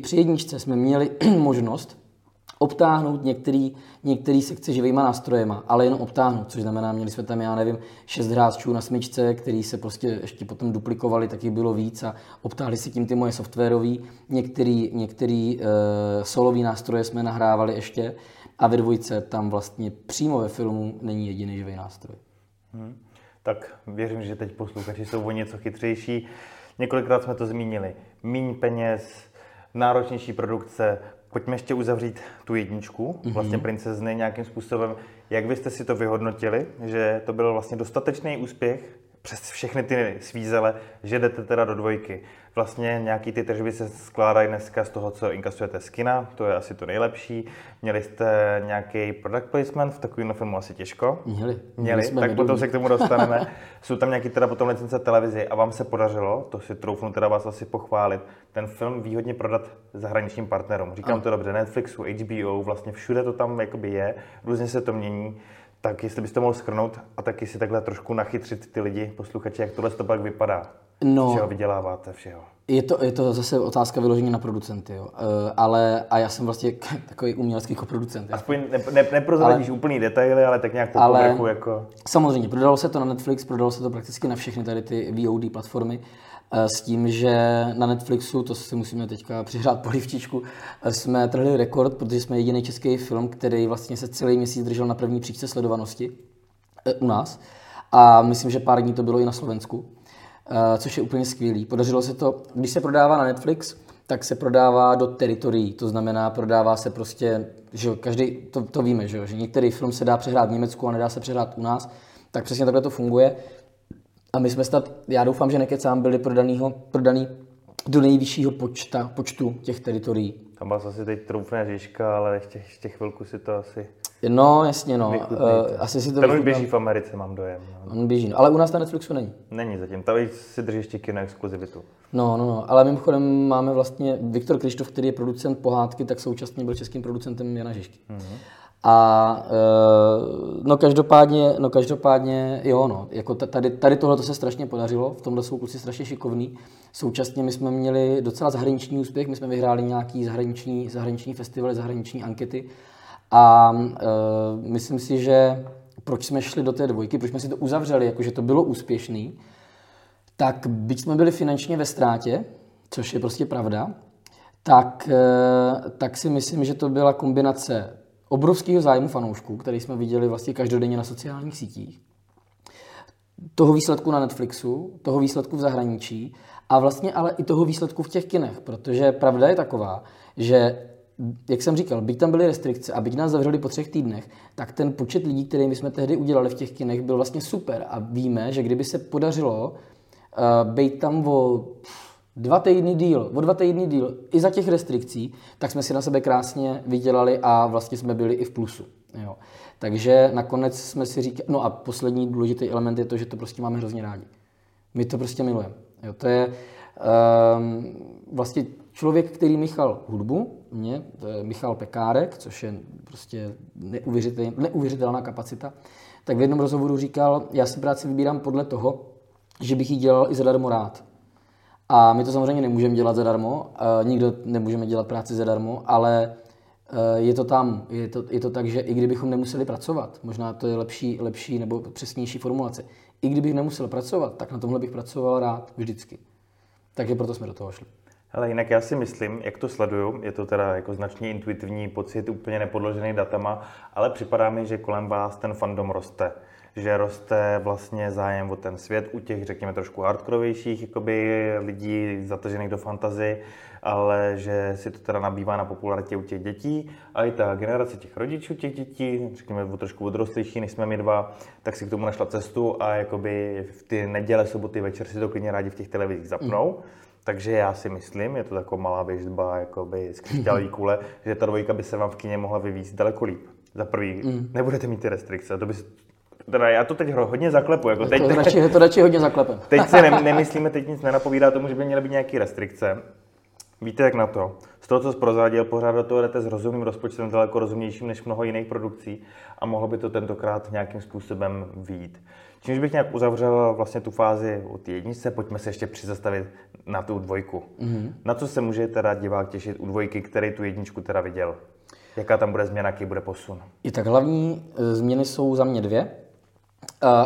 Při jedničce jsme měli možnost obtáhnout některé sekce živýma nástrojema, ale jen obtáhnout, což znamená, měli jsme tam, já nevím, 6 hráčů na smyčce, který se prostě ještě potom duplikovali, taky bylo víc a obtáhli si tím ty moje softwarový. Některé solový nástroje jsme nahrávali ještě a ve dvojce tam vlastně přímo ve filmu není jediný živý nástroj. Tak věřím, že teď posluchači jsou o něco chytřejší. Několikrát jsme to zmínili. Míň peněz, náročnější produkce. Pojďme ještě uzavřít tu jedničku, vlastně Princezny nějakým způsobem. Jak byste si to vyhodnotili, že to byl vlastně dostatečný úspěch přes všechny ty svízele, že jdete teda do dvojky. Vlastně nějaký ty tržby se skládají dneska z toho, co inkasujete z kina, to je asi to nejlepší. Měli jste nějaký product placement, v takovém filmu asi těžko. Měli tak potom se k tomu dostaneme. Jsou tam nějaký teda potom licence televizi a vám se podařilo, to si troufnu teda vás asi pochválit, ten film výhodně prodat zahraničním partnerům. Říkám to dobře, Netflixu, HBO, vlastně všude to tam jakoby je, různě se to mění. Tak jestli byste mohl shrnout a taky si takhle trošku nachytřit ty lidi, posluchače, jak tohle to pak vypadá, no, z čeho vyděláváte všeho. Je to zase otázka vyloženě na producenty, jo. Ale já jsem vlastně takový umělecký koproducent. Aspoň neprozradíš úplný detaily, ale tak nějak po povrchu jako... Samozřejmě, prodalo se to na Netflix, prodalo se to prakticky na všechny tady ty VOD platformy. S tím, že na Netflixu, to si musíme teďka přihrát polivčičku, jsme trhli rekord, protože jsme jediný český film, který vlastně se celý měsíc držel na první příčce sledovanosti u nás. A myslím, že pár dní to bylo i na Slovensku, což je úplně skvělý. Podařilo se to, když se prodává na Netflix, tak se prodává do teritorií, to znamená prodává se prostě, že každý, to víme, že některý film se dá přehrát v Německu a nedá se přehrát u nás, tak přesně takhle to funguje. A my jsme snad, já doufám, že nekecám, byli prodaný do nejvyššího počtu těch teritorií. Tam vás asi teď troufne říška, ale ještě chvilku si to asi... No, jasně, no. Asi si to ten už běží v Americe, mám dojem. On běží, ale u nás na Netflixu není. Není zatím, tam si drží ještě kino exkluzivitu. No, ale mimochodem máme vlastně Viktor Krištof, který je producent Pohádky, tak současně byl českým producentem Jana Žižky. Mm-hmm. A každopádně jo, no, jako tady tohle se strašně podařilo, v tomhle jsou kluci strašně šikovní. Současně my jsme měli docela zahraniční úspěch, my jsme vyhráli nějaký zahraniční festivaly, zahraniční ankety a myslím si, že proč jsme šli do té dvojky, proč jsme si to uzavřeli, jakože to bylo úspěšný, tak byť jsme byli finančně ve ztrátě, což je prostě pravda, tak si myslím, že to byla kombinace obrovského zájmu fanoušků, který jsme viděli vlastně každodenně na sociálních sítích, toho výsledku na Netflixu, toho výsledku v zahraničí a vlastně ale i toho výsledku v těch kinech, protože pravda je taková, že, jak jsem říkal, byť tam byly restrikce a byť nás zavřeli po 3 týdnech, tak ten počet lidí, který my jsme tehdy udělali v těch kinech, byl vlastně super a víme, že kdyby se podařilo být tam o 2 týdny díl, i za těch restrikcí, tak jsme si na sebe krásně vydělali a vlastně jsme byli i v plusu. Jo. Takže nakonec jsme si říkali, no a poslední důležitý element je to, že to prostě máme hrozně rádi. My to prostě milujeme. Jo, to je vlastně člověk, který míchal hudbu, to je Michal Pekárek, což je prostě neuvěřitelná kapacita, tak v jednom rozhovoru říkal, já si práci vybírám podle toho, že bych ji dělal i zadarmo rád. A my to samozřejmě nemůžeme dělat zadarmo, nikdo nemůžeme dělat práci zadarmo, ale je to tam, je to tak, že i kdybychom nemuseli pracovat, možná to je lepší nebo přesnější formulace, i kdybych nemusel pracovat, tak na tomhle bych pracoval rád vždycky. Takže proto jsme do toho šli. Ale jinak já si myslím, jak to sleduju, je to teda jako značně intuitivní pocit, úplně nepodložený datama, ale připadá mi, že kolem vás ten fandom roste. Že roste vlastně zájem o ten svět u těch, řekněme, trošku hardkorovějších jakoby lidí zatažených do fantasy, ale že si to teda nabývá na popularitě u těch dětí a i ta generace těch rodičů těch dětí, řekněme, o trošku odrostlejší, než jsme my dva, tak si k tomu našla cestu a jakoby v ty neděle, soboty, večer si to klidně rádi v těch televizích zapnou. Takže já si myslím, je to taková malá věždba z křišťálí kule, že ta dvojka by se vám v kině mohla vyvíjet daleko líp. Za prvý, nebudete mít ty restrikce. To by teda já to teď hodně zaklepu. Jako teď, to radši hodně zaklepem. Teď si nemyslíme, teď nic nenapovídá tomu, že by měly být nějaké restrikce. Víte jak na to? Z toho, co jsi prozradil, pořád do toho jdete s rozumným rozpočtem, daleko rozumnějším než mnoho jiných produkcí a mohlo by to tentokrát nějakým způsobem vyjít. Čímž bych nějak uzavřel vlastně tu fázi od jednice, pojďme se ještě přizastavit na tu dvojku. Mm-hmm. Na co se může teda divák těšit u dvojky, který tu jedničku teda viděl? Jaká tam bude změna, jaký bude posun? I tak hlavní změny jsou za mě dvě.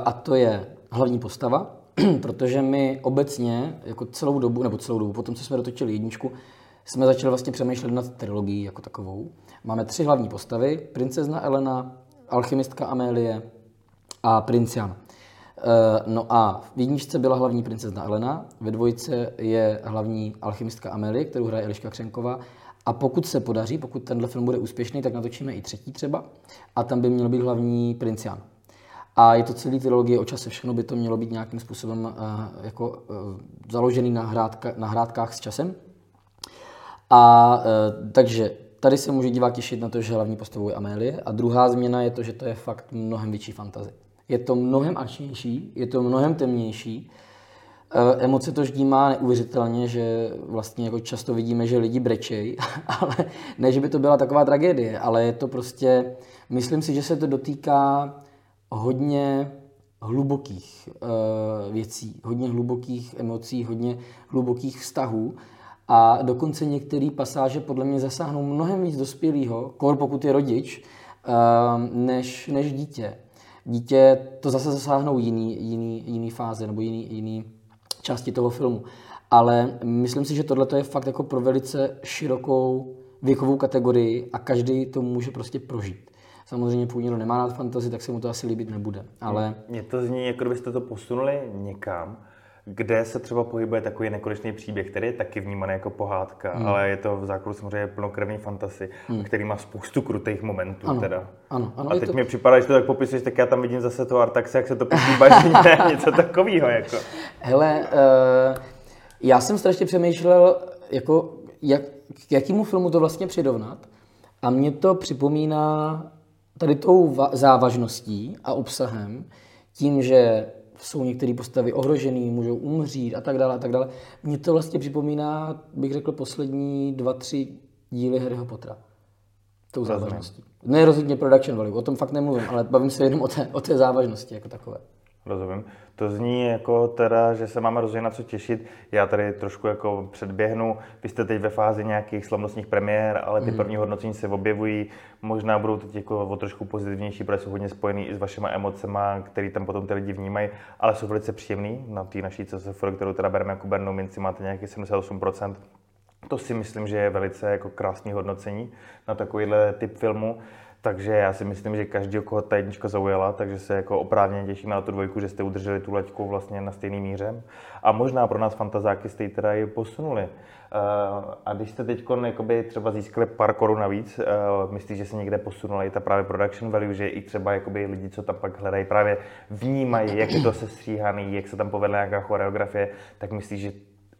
A to je hlavní postava, protože my obecně jako celou dobu, potom co jsme dotočili jedničku, jsme začali vlastně přemýšlet nad trilogií jako takovou. Máme tři hlavní postavy, princezna Elena, alchymistka Amélie a princ Jan. No a v jedničce byla hlavní princezna Elena, ve dvojce je hlavní alchymistka Amélie, kterou hraje Eliška Křenková. A pokud se podaří, pokud tenhle film bude úspěšný, tak natočíme i třetí třeba a tam by měl být hlavní princ Jan. A je to celý trilogie o čase, všechno by to mělo být nějakým způsobem založený na hrádkách s časem. Takže tady se může divák těšit na to, že hlavní postavou je Amélie. A druhá změna je to, že to je fakt mnohem větší fantazie. Je to mnohem akčnější, je to mnohem temnější. Emoce to ždímá neuvěřitelně, že vlastně jako často vidíme, že lidi brečejí, ale ne, že by to byla taková tragédie, ale je to prostě, myslím si, že se to dotýká hodně hlubokých věcí, hodně hlubokých emocí, hodně hlubokých vztahů a dokonce některé pasáže podle mě zasáhnou mnohem víc dospělého, kor pokud je rodič, než dítě. Dítě to zase zasáhnou jiný fáze nebo jiný části toho filmu. Ale myslím si, že tohle je fakt jako pro velice širokou věkovou kategorii a každý to může prostě prožít. Samozřejmě pokud někdo nemá rád fantazii, tak se mu to asi líbit nebude. Ale... Mně to zní, jako kdybyste to posunuli někam, kde se třeba pohybuje takový nekonečný příběh, který je taky vnímaný jako pohádka, ale je to v základu samozřejmě plnokrevný fantasy, který má spoustu krutých momentů. Ano, a teď mi připadá, když to tak popisuješ, tak já tam vidím zase toho Artaxe, jak se to pochýbají, něco takového. Jako. Hele, já jsem strašně přemýšlel, jako, k jakému filmu to vlastně přirovnat a mě to připomíná tady tou závažností a obsahem, tím, že jsou některé postavy ohrožený, můžou umřít a tak dále. Mně to vlastně připomíná, bych řekl, poslední 2-3 díly Harryho Pottera. Tou závažností. Ne rozhodně production value, o tom fakt nemluvím, ale bavím se jenom o té závažnosti jako takové. Rozumím. To zní jako teda, že se máme rozhodně na co těšit. Já tady trošku jako předběhnu. Vy jste teď ve fázi nějakých slavnostních premiér, ale ty první hodnocení se objevují. Možná budou teď jako o trošku pozitivnější, protože jsou hodně spojený i s vašima emocema, které tam potom ty lidi vnímají, ale jsou velice příjemný. Na té naší ČSFA, kterou teda bereme jako bernou minci, máte nějaký 78%. To si myslím, že je velice jako krásný hodnocení na takovýhle typ filmu. Takže já si myslím, že každý, koho ta jednička zaujala, takže se jako oprávněně těším na tu dvojku, že jste udrželi tu laťku vlastně na stejný míře. A možná pro nás fantazáky jste ji teda i posunuli. A když jste teď třeba získali pár korun navíc, myslíš, že se někde posunula i ta právě production value, že i třeba lidi, co tam pak hledají, právě vnímají, jak je to sestříhaný, jak se tam povedla nějaká choreografie, tak myslíš, že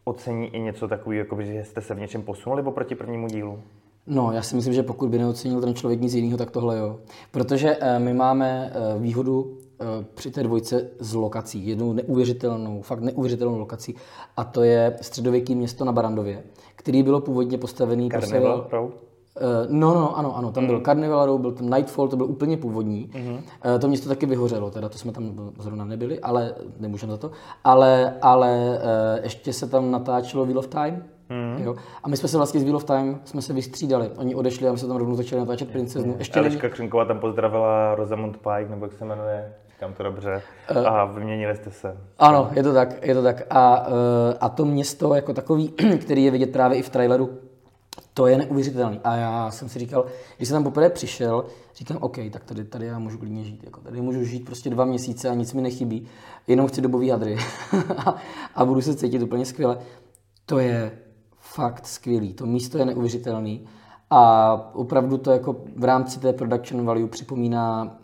ocení i něco takového, že jste se v něčem posunuli oproti prvnímu dílu? No, já si myslím, že pokud by neocenil ten člověk nic jiného, tak tohle jo. Protože my máme výhodu při té dvojce z lokací, jednu neuvěřitelnou, fakt neuvěřitelnou lokací, a to je středověké město na Barandově, který bylo původně postavený... Carnival Row? Ano, tam byl Carnival Row, byl tam Nightfall, to byl úplně původní. To město taky vyhořelo, teda to jsme tam zrovna nebyli, ale nemůžeme za to. Ale ještě se tam natáčelo Wheel of Time. Jo. A my jsme se vlastně z Wheel of Time jsme se vystřídali. Oni odešli a my jsme tam rovnou začali natáčet princeznu. Eliška Křenková tam pozdravila Rosamund Pike, nebo jak se jmenuje, říkám to dobře. A vyměnili jste se. Ano, je to tak. A to město jako takový, který je vidět právě i v traileru, to je neuvěřitelný. A já jsem si říkal, když jsem tam poprvé přišel, říkám, OK, tak tady já můžu klidně žít. Jako tady můžu žít prostě 2 měsíce a nic mi nechybí. Jenom chci dobový hadry a budu se cítit úplně skvěle. To je fakt skvělý, to místo je neuvěřitelný a opravdu to jako v rámci té production value připomíná,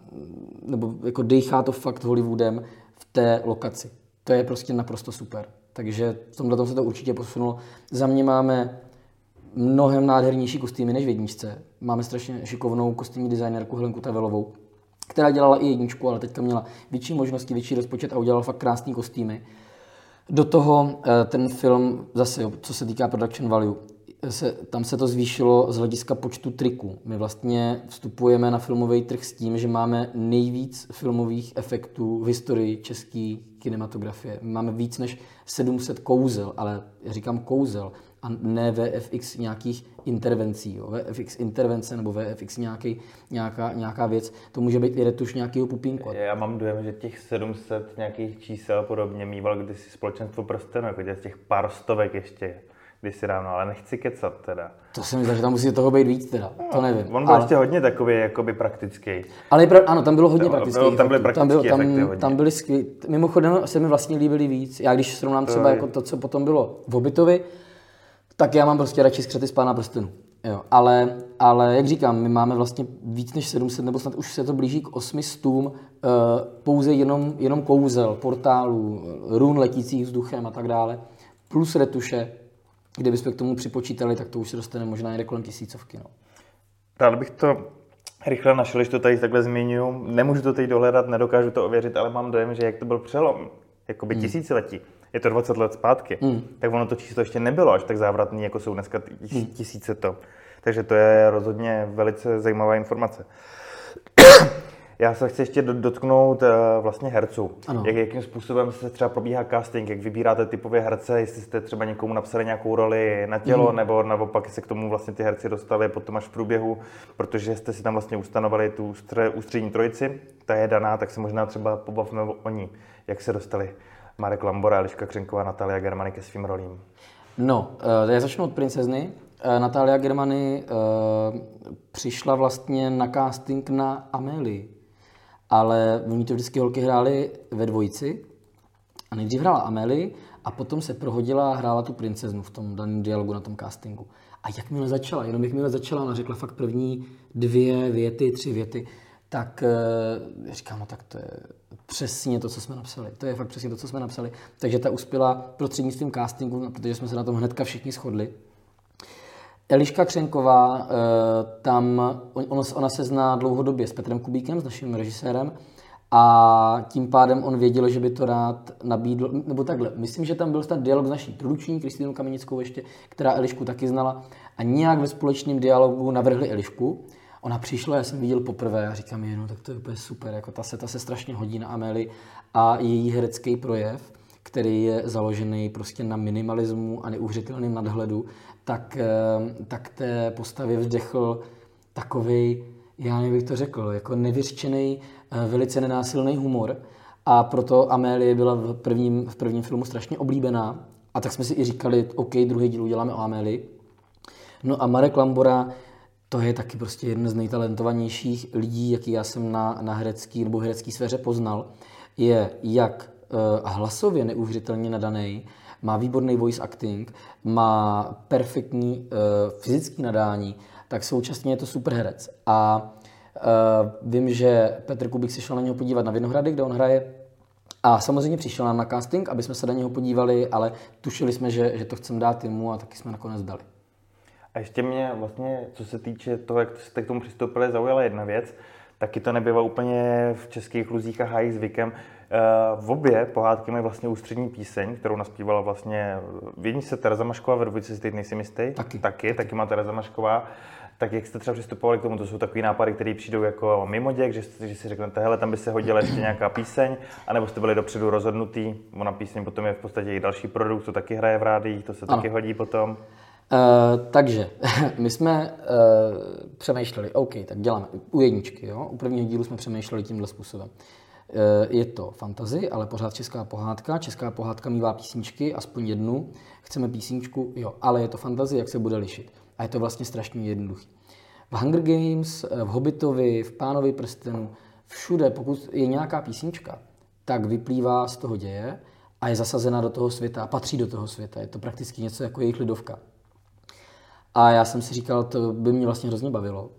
nebo jako dýchá to fakt Hollywoodem v té lokaci. To je prostě naprosto super. Takže v tomhle tom se to určitě posunulo. Za mě máme mnohem nádhernější kostýmy než v jedničce. Máme strašně šikovnou kostýmní designérku Helenku Tavelovou, která dělala i jedničku, ale teďka měla větší možnosti, větší rozpočet a udělala fakt krásný kostýmy. Do toho ten film, zase co se týká production value, tam se to zvýšilo z hlediska počtu triků. My vlastně vstupujeme na filmový trh s tím, že máme nejvíc filmových efektů v historii české kinematografie. Máme víc než 700 kouzel, ale já říkám kouzel a ne VFX nějakých intervencí. Jo. VFX intervence nebo VFX nějaká věc, to může být i retuš nějakého pupínku. Já mám dojem, že těch 700 nějakých čísel podobně mýval kdysi Společenstvo prstenů, jako z těch pár stovek ještě. Kdysi dávno, ale nechci kecat teda. To si myslím, že tam musí toho být víc teda, to nevím. On byl ale... ještě hodně takový jakoby praktický. Ale ano, tam bylo hodně praktických. Tam byly skvělý. Mimochodem se mi vlastně líbily víc. Já když srovnám třeba jako to, co potom bylo v Hobbitovi, tak já mám prostě radši skřety z Pána prstenů. Jo, ale jak říkám, my máme vlastně víc než 700, nebo snad už se to blíží k 800 pouze jenom kouzel, portálů, run letících vzduchem a tak dále, plus retuše. Kdybychom k tomu připočítali, tak to už se dostane možná někde kolem tisícovky. No. Rád bych to rychle našel, když to tady takhle zmiňuji. Nemůžu to teď dohledat, nedokážu to ověřit, ale mám dojem, že jak to byl přelom, jakoby tisíciletí, je to 20 let zpátky, tak ono to číslo ještě nebylo až tak závratný, jako jsou dneska tisíce to. Takže to je rozhodně velice zajímavá informace. Já se chci ještě dotknout vlastně herců. Jakým způsobem se třeba probíhá casting, jak vybíráte typové herce, jestli jste třeba někomu napsali nějakou roli na tělo, nebo naopak se k tomu vlastně ty herci dostali potom až v průběhu, protože jste si tam vlastně ustanovali tu ústřední trojici, ta je daná, tak se možná třeba pobavíme o ní, jak se dostali Marek Lambora, Eliška Křenková, Natália Germany ke svým rolím. No, já začnu od Princezny. Natália Germany přišla vlastně na casting na Amélii. Ale oni to vždycky holky hrály ve dvojici a nejdřív hrála Amélie a potom se prohodila a hrála tu princeznu v tom daném dialogu na tom castingu. A jakmile začala, ona řekla fakt první 2 věty, 3 věty, tak říkám, no tak to je přesně to, co jsme napsali. To je fakt přesně to, co jsme napsali. Takže ta uspěla prostřednictvím castingu, protože jsme se na tom hnedka všichni shodli. Eliška Křenková, tam ona se zná dlouhodobě s Petrem Kubíkem, s naším režisérem, a tím pádem on věděl, že by to rád nabídl, nebo takhle. Myslím, že tam byl snad dialog s naší produční Kristýnou Kamenickou ještě, která Elišku taky znala, a nějak ve společném dialogu navrhli Elišku. Ona přišla, já jsem viděl poprvé a říkám jí, no tak to je úplně super, jako ta se strašně hodí na Amélii a její herecký projev, který je založený prostě na minimalismu a neuvěřitelném nadhledu, tak té postavě vdechl takovej, já nevím, jak to řekl, jako nevyřčený, velice nenásilný humor. A proto Amélie byla v prvním filmu strašně oblíbená. A tak jsme si i říkali, OK, druhý díl uděláme o Amélii. No a Marek Lambora, to je taky prostě jeden z nejtalentovanějších lidí, jaký já jsem na herecký nebo herecký sféře poznal. Je jak hlasově neuvěřitelně nadaný, má výborný voice acting, má perfektní fyzický nadání, tak současně je to super herec. A vím, že Petr Kubík se šel na něho podívat na Vinohrady, kde on hraje, a samozřejmě přišel nám na casting, aby jsme se na něho podívali, ale tušili jsme, že to chceme dát jemu, a taky jsme nakonec dali. A ještě mě vlastně, co se týče toho, jak jste k tomu přistoupili, zaujala jedna věc. Taky to nebývá úplně v českých luzích a hájích zvykem. V obě pohádky mají vlastně ústřední píseň, kterou naspívala vlastně v jedničce Tereza Mašková, ve dvojici si teď nejsem jistý. Taky má Tereza Mašková. Tak jak jste třeba přistupovali k tomu, to jsou takový nápady, které přijdou jako mimoděk, že si řeknete, hele, tam by se hodila ještě nějaká píseň, anebo jste byli dopředu rozhodnutý. Ona píseň potom je v podstatě i další produkt, co taky hraje v rádiích, to se taky hodí potom. Takže my jsme přemýšleli, OK, tak děláme u jedničky, jo? U prvního dílu jsme přemýšleli tímhle způsobem. Je to fantasy, ale pořád česká pohádka. Česká pohádka mívá písničky, aspoň jednu. Chceme písničku, jo, ale je to fantasy, jak se bude lišit. A je to vlastně strašně jednoduchý. V Hunger Games, v Hobbitovi, v Pánovi prstenu, všude, pokud je nějaká písnička, tak vyplývá z toho děje a je zasazena do toho světa a patří do toho světa. Je to prakticky něco jako jejich lidovka. A já jsem si říkal, to by mě vlastně hrozně bavilo,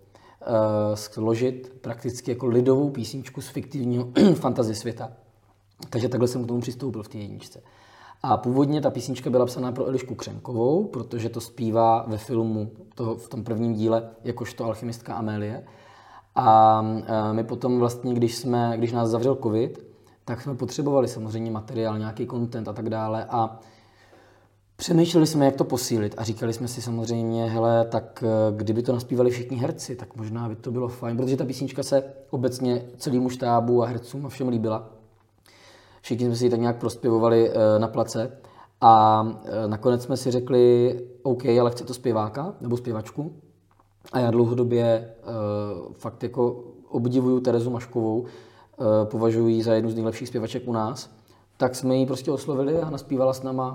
složit prakticky jako lidovou písničku z fiktivního fantasy světa. Takže takhle jsem k tomu přistoupil v té jedničce. A původně ta písnička byla psaná pro Elišku Křenkovou, protože to zpívá ve filmu v tom prvním díle jakožto alchymistka Amélie. A my potom vlastně, když nás zavřel covid, tak jsme potřebovali samozřejmě materiál, nějaký content a tak dále a přemýšleli jsme, jak to posílit a říkali jsme si samozřejmě, hele, tak kdyby to naspívali všichni herci, tak možná by to bylo fajn, protože ta písnička se obecně celému štábu a hercům a všem líbila. Všichni jsme si ji tak nějak prospěvovali na place a nakonec jsme si řekli, OK, ale chce to zpěváka nebo zpěvačku. A já dlouhodobě fakt jako obdivuju Terezu Maškovou, považuji ji za jednu z nejlepších zpěvaček u nás. Tak jsme ji prostě oslovili a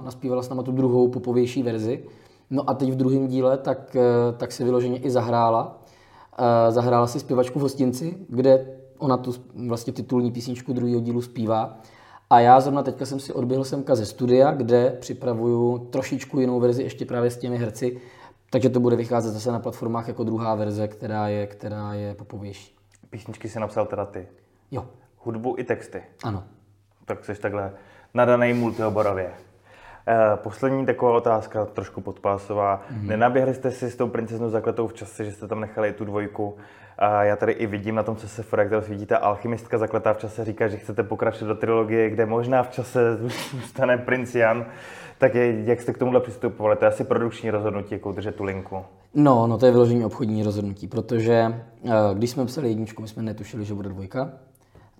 naspívala s náma tu druhou popovější verzi. No a teď v druhém díle tak si vyloženě i zahrála. Zahrála si zpěvačku v hostinci, kde ona tu vlastně titulní písničku druhého dílu zpívá. A já zrovna teďka jsem si odběhl semka ze studia, kde připravuju trošičku jinou verzi ještě právě s těmi herci. Takže to bude vycházet zase na platformách jako druhá verze, která je popovější. Písničky si napsal teda ty? Jo. Hudbu i texty? Ano. Tak jsi takhle nadanej multioborově. Poslední taková otázka, trošku podpásová. Mm-hmm. Nenaběhli jste si s tou princeznou zakletou v čase, že jste tam nechali tu dvojku? Já tady i vidím na tom, co se frak, když vidíte, alchymistka zakletá v čase říká, že chcete pokračovat do trilogie, kde možná v čase zůstane princ Jan. Tak jak jste k tomuhle přistupovali? To je asi produkční rozhodnutí, jako udržet tu linku. No, to je vyložení obchodní rozhodnutí, protože když jsme psali jedničku, my jsme netušili, že bude dvojka,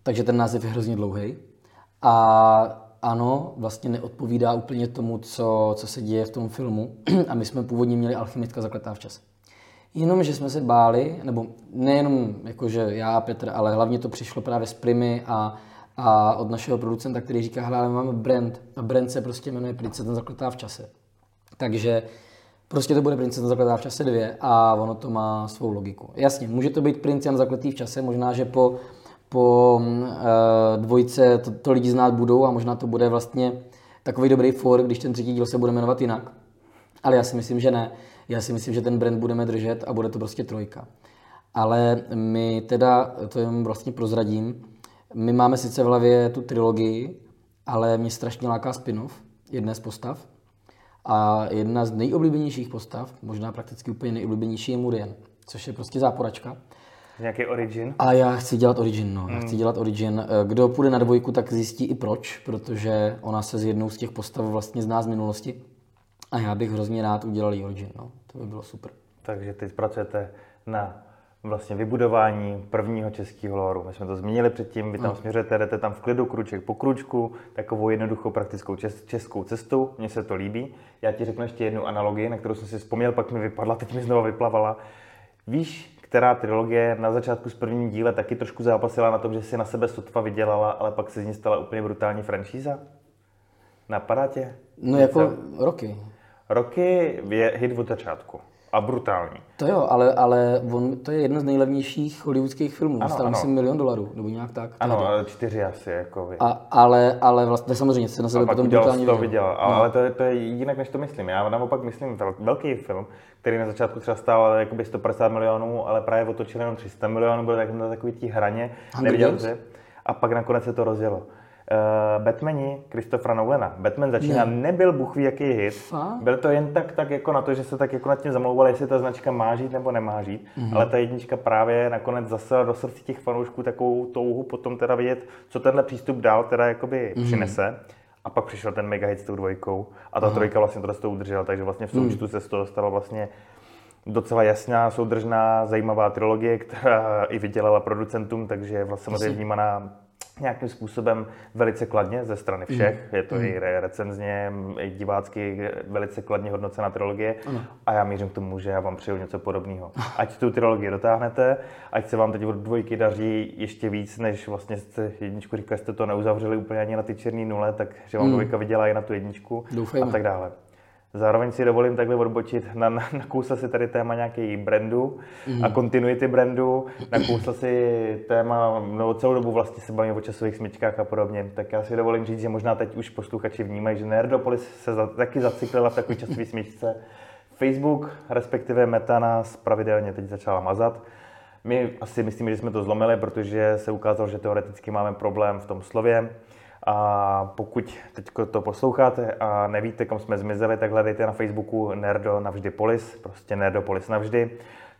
takže ten název je hrozně dlouhý. A ano, vlastně neodpovídá úplně tomu, co se děje v tom filmu. A my jsme původně měli alchymistka zakletá v čase. Jenomže jsme se báli, nebo nejenom jakože já a Petr, ale hlavně to přišlo právě z Primy a od našeho producenta, který říká, hele, máme brand. A brand se prostě jmenuje Princezna zakletá v čase. Takže prostě to bude Princezna zakletá v čase 2 a ono to má svou logiku. Jasně, může to být princ Jan zakletý v čase, možná, že po dvojce to lidi znát budou a možná to bude vlastně takový dobrý for, když ten třetí díl se bude jmenovat jinak. Ale já si myslím, že ne. Já si myslím, že ten brand budeme držet a bude to prostě trojka. Ale my teda, to jen vlastně prozradím, my máme sice v hlavě tu trilogii, ale mě strašně láká spin-off jedné z postav. A jedna z nejoblíbenějších postav, možná prakticky úplně nejoblíbenější, je Murien, což je prostě záporačka. Nějaký origin? A já chci dělat origin, no. Já chci dělat origin. Kdo půjde na dvojku, tak zjistí i proč, protože ona se s jednou z těch postav vlastně zná z minulosti. A já bych hrozně rád udělal jí origin, no. To by bylo super. Takže teď pracujete na vlastně vybudování prvního českého lóru. My jsme to zmínili předtím, vy tam směřujete, jdete tam v klidu, kruček po kručku, takovou jednoduchou praktickou českou cestu, mně se to líbí. Já ti řeknu ještě jednu analogii, na kterou jsem si vzpomněl, pak mi vypadla, teď mi znova vyplavala. Víš, která trilogie na začátku s prvním díle taky trošku zápasila na tom, že si na sebe sotva vydělala, ale pak se z ní stala úplně brutální franšíza? Napadá tě? No něco? Jako Rocky. Rocky je hit od začátku a brutální. To jo, ale to je jedno z nejlevnějších hollywoodských filmů. Dostal myslím $1 milion, nebo nějak tak. Ano, ale 4 asi, jako vy. Ale vlastně samozřejmě se na sebe potom brutálně vydělal. Ale to je jinak, než to myslím. Já naopak myslím velký film, který na začátku třeba stál jakoby 150 milionů, ale právě otočil jenom 300 milionů, byl tak na takový tí hraně, neviděl se. A pak nakonec se to rozjelo. Batmani Kristofera Nolana. Batman začíná, nebyl buchví jaký hit. Fakt? Byl to jen tak jako na to, že se tak jako nad tím zamlouvali, jestli ta značka má žít nebo nemá žít, ale ta jednička právě nakonec zasela do srdcí těch fanoušků takovou touhu potom teda vidět, co tenhle přístup dál teda jakoby přinese. A pak přišel ten mega hit s tou dvojkou a ta trojka vlastně to dost udržela, takže vlastně v součtu se z toho stala vlastně docela jasná, soudržná, zajímavá trilogie, která i vydělala producentům, takže vlastně je vnímaná nějakým způsobem velice kladně ze strany všech. Je to i recenzně, i divácky velice kladně hodnocená trilogie. A já mířím k tomu, že já vám přeju něco podobného. Ať tu trilogii dotáhnete, ať se vám teď od dvojky daří ještě víc, než vlastně jste jedničku říkali, jste to neuzavřeli úplně ani na ty černý nule, takže vám dvojka vydělá i na tu jedničku. Doufejme. A tak dále. Zároveň si dovolím takhle odbočit, nakousla si tady téma nějaký brandu a continuity brandu, nakousla si téma, no celou dobu vlastně se bavíme o časových smyčkách a podobně, tak já si dovolím říct, že možná teď už posluchači vnímají, že Nerdopolis se taky zacyklila v takové časové smyčce. Facebook, respektive Meta nás pravidelně teď začala mazat. My asi myslíme, že jsme to zlomili, protože se ukázalo, že teoreticky máme problém v tom slově. A pokud teď to posloucháte a nevíte, kam jsme zmizeli, tak hledejte na Facebooku Nerdo navždy Polis, prostě Nerdopolis navždy.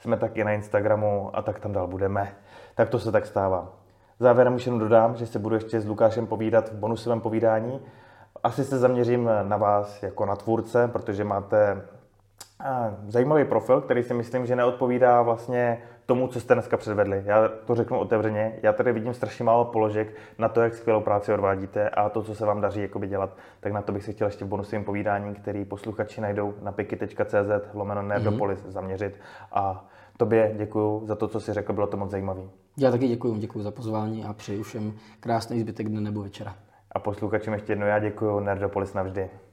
Jsme taky na Instagramu a tak tam dál budeme. Tak to se tak stává. Závěrem už jenom dodám, že se budu ještě s Lukášem povídat v bonusovém povídání. Asi se zaměřím na vás jako na tvůrce, protože máte zajímavý profil, který si myslím, že neodpovídá vlastně tomu, co jste dneska předvedli. Já to řeknu otevřeně, já tady vidím strašně málo položek na to, jak skvělou práci odvádíte a to, co se vám daří jakoby dělat, tak na to bych si chtěl ještě v bonusovém povídání, který posluchači najdou na piky.cz/Nerdopolis zaměřit. A tobě děkuju za to, co jsi řekl, bylo to moc zajímavý. Já taky děkuju za pozvání a přeju všem krásný zbytek dne nebo večera. A posluchačům ještě jednou já děkuju, Nerdopolis navždy.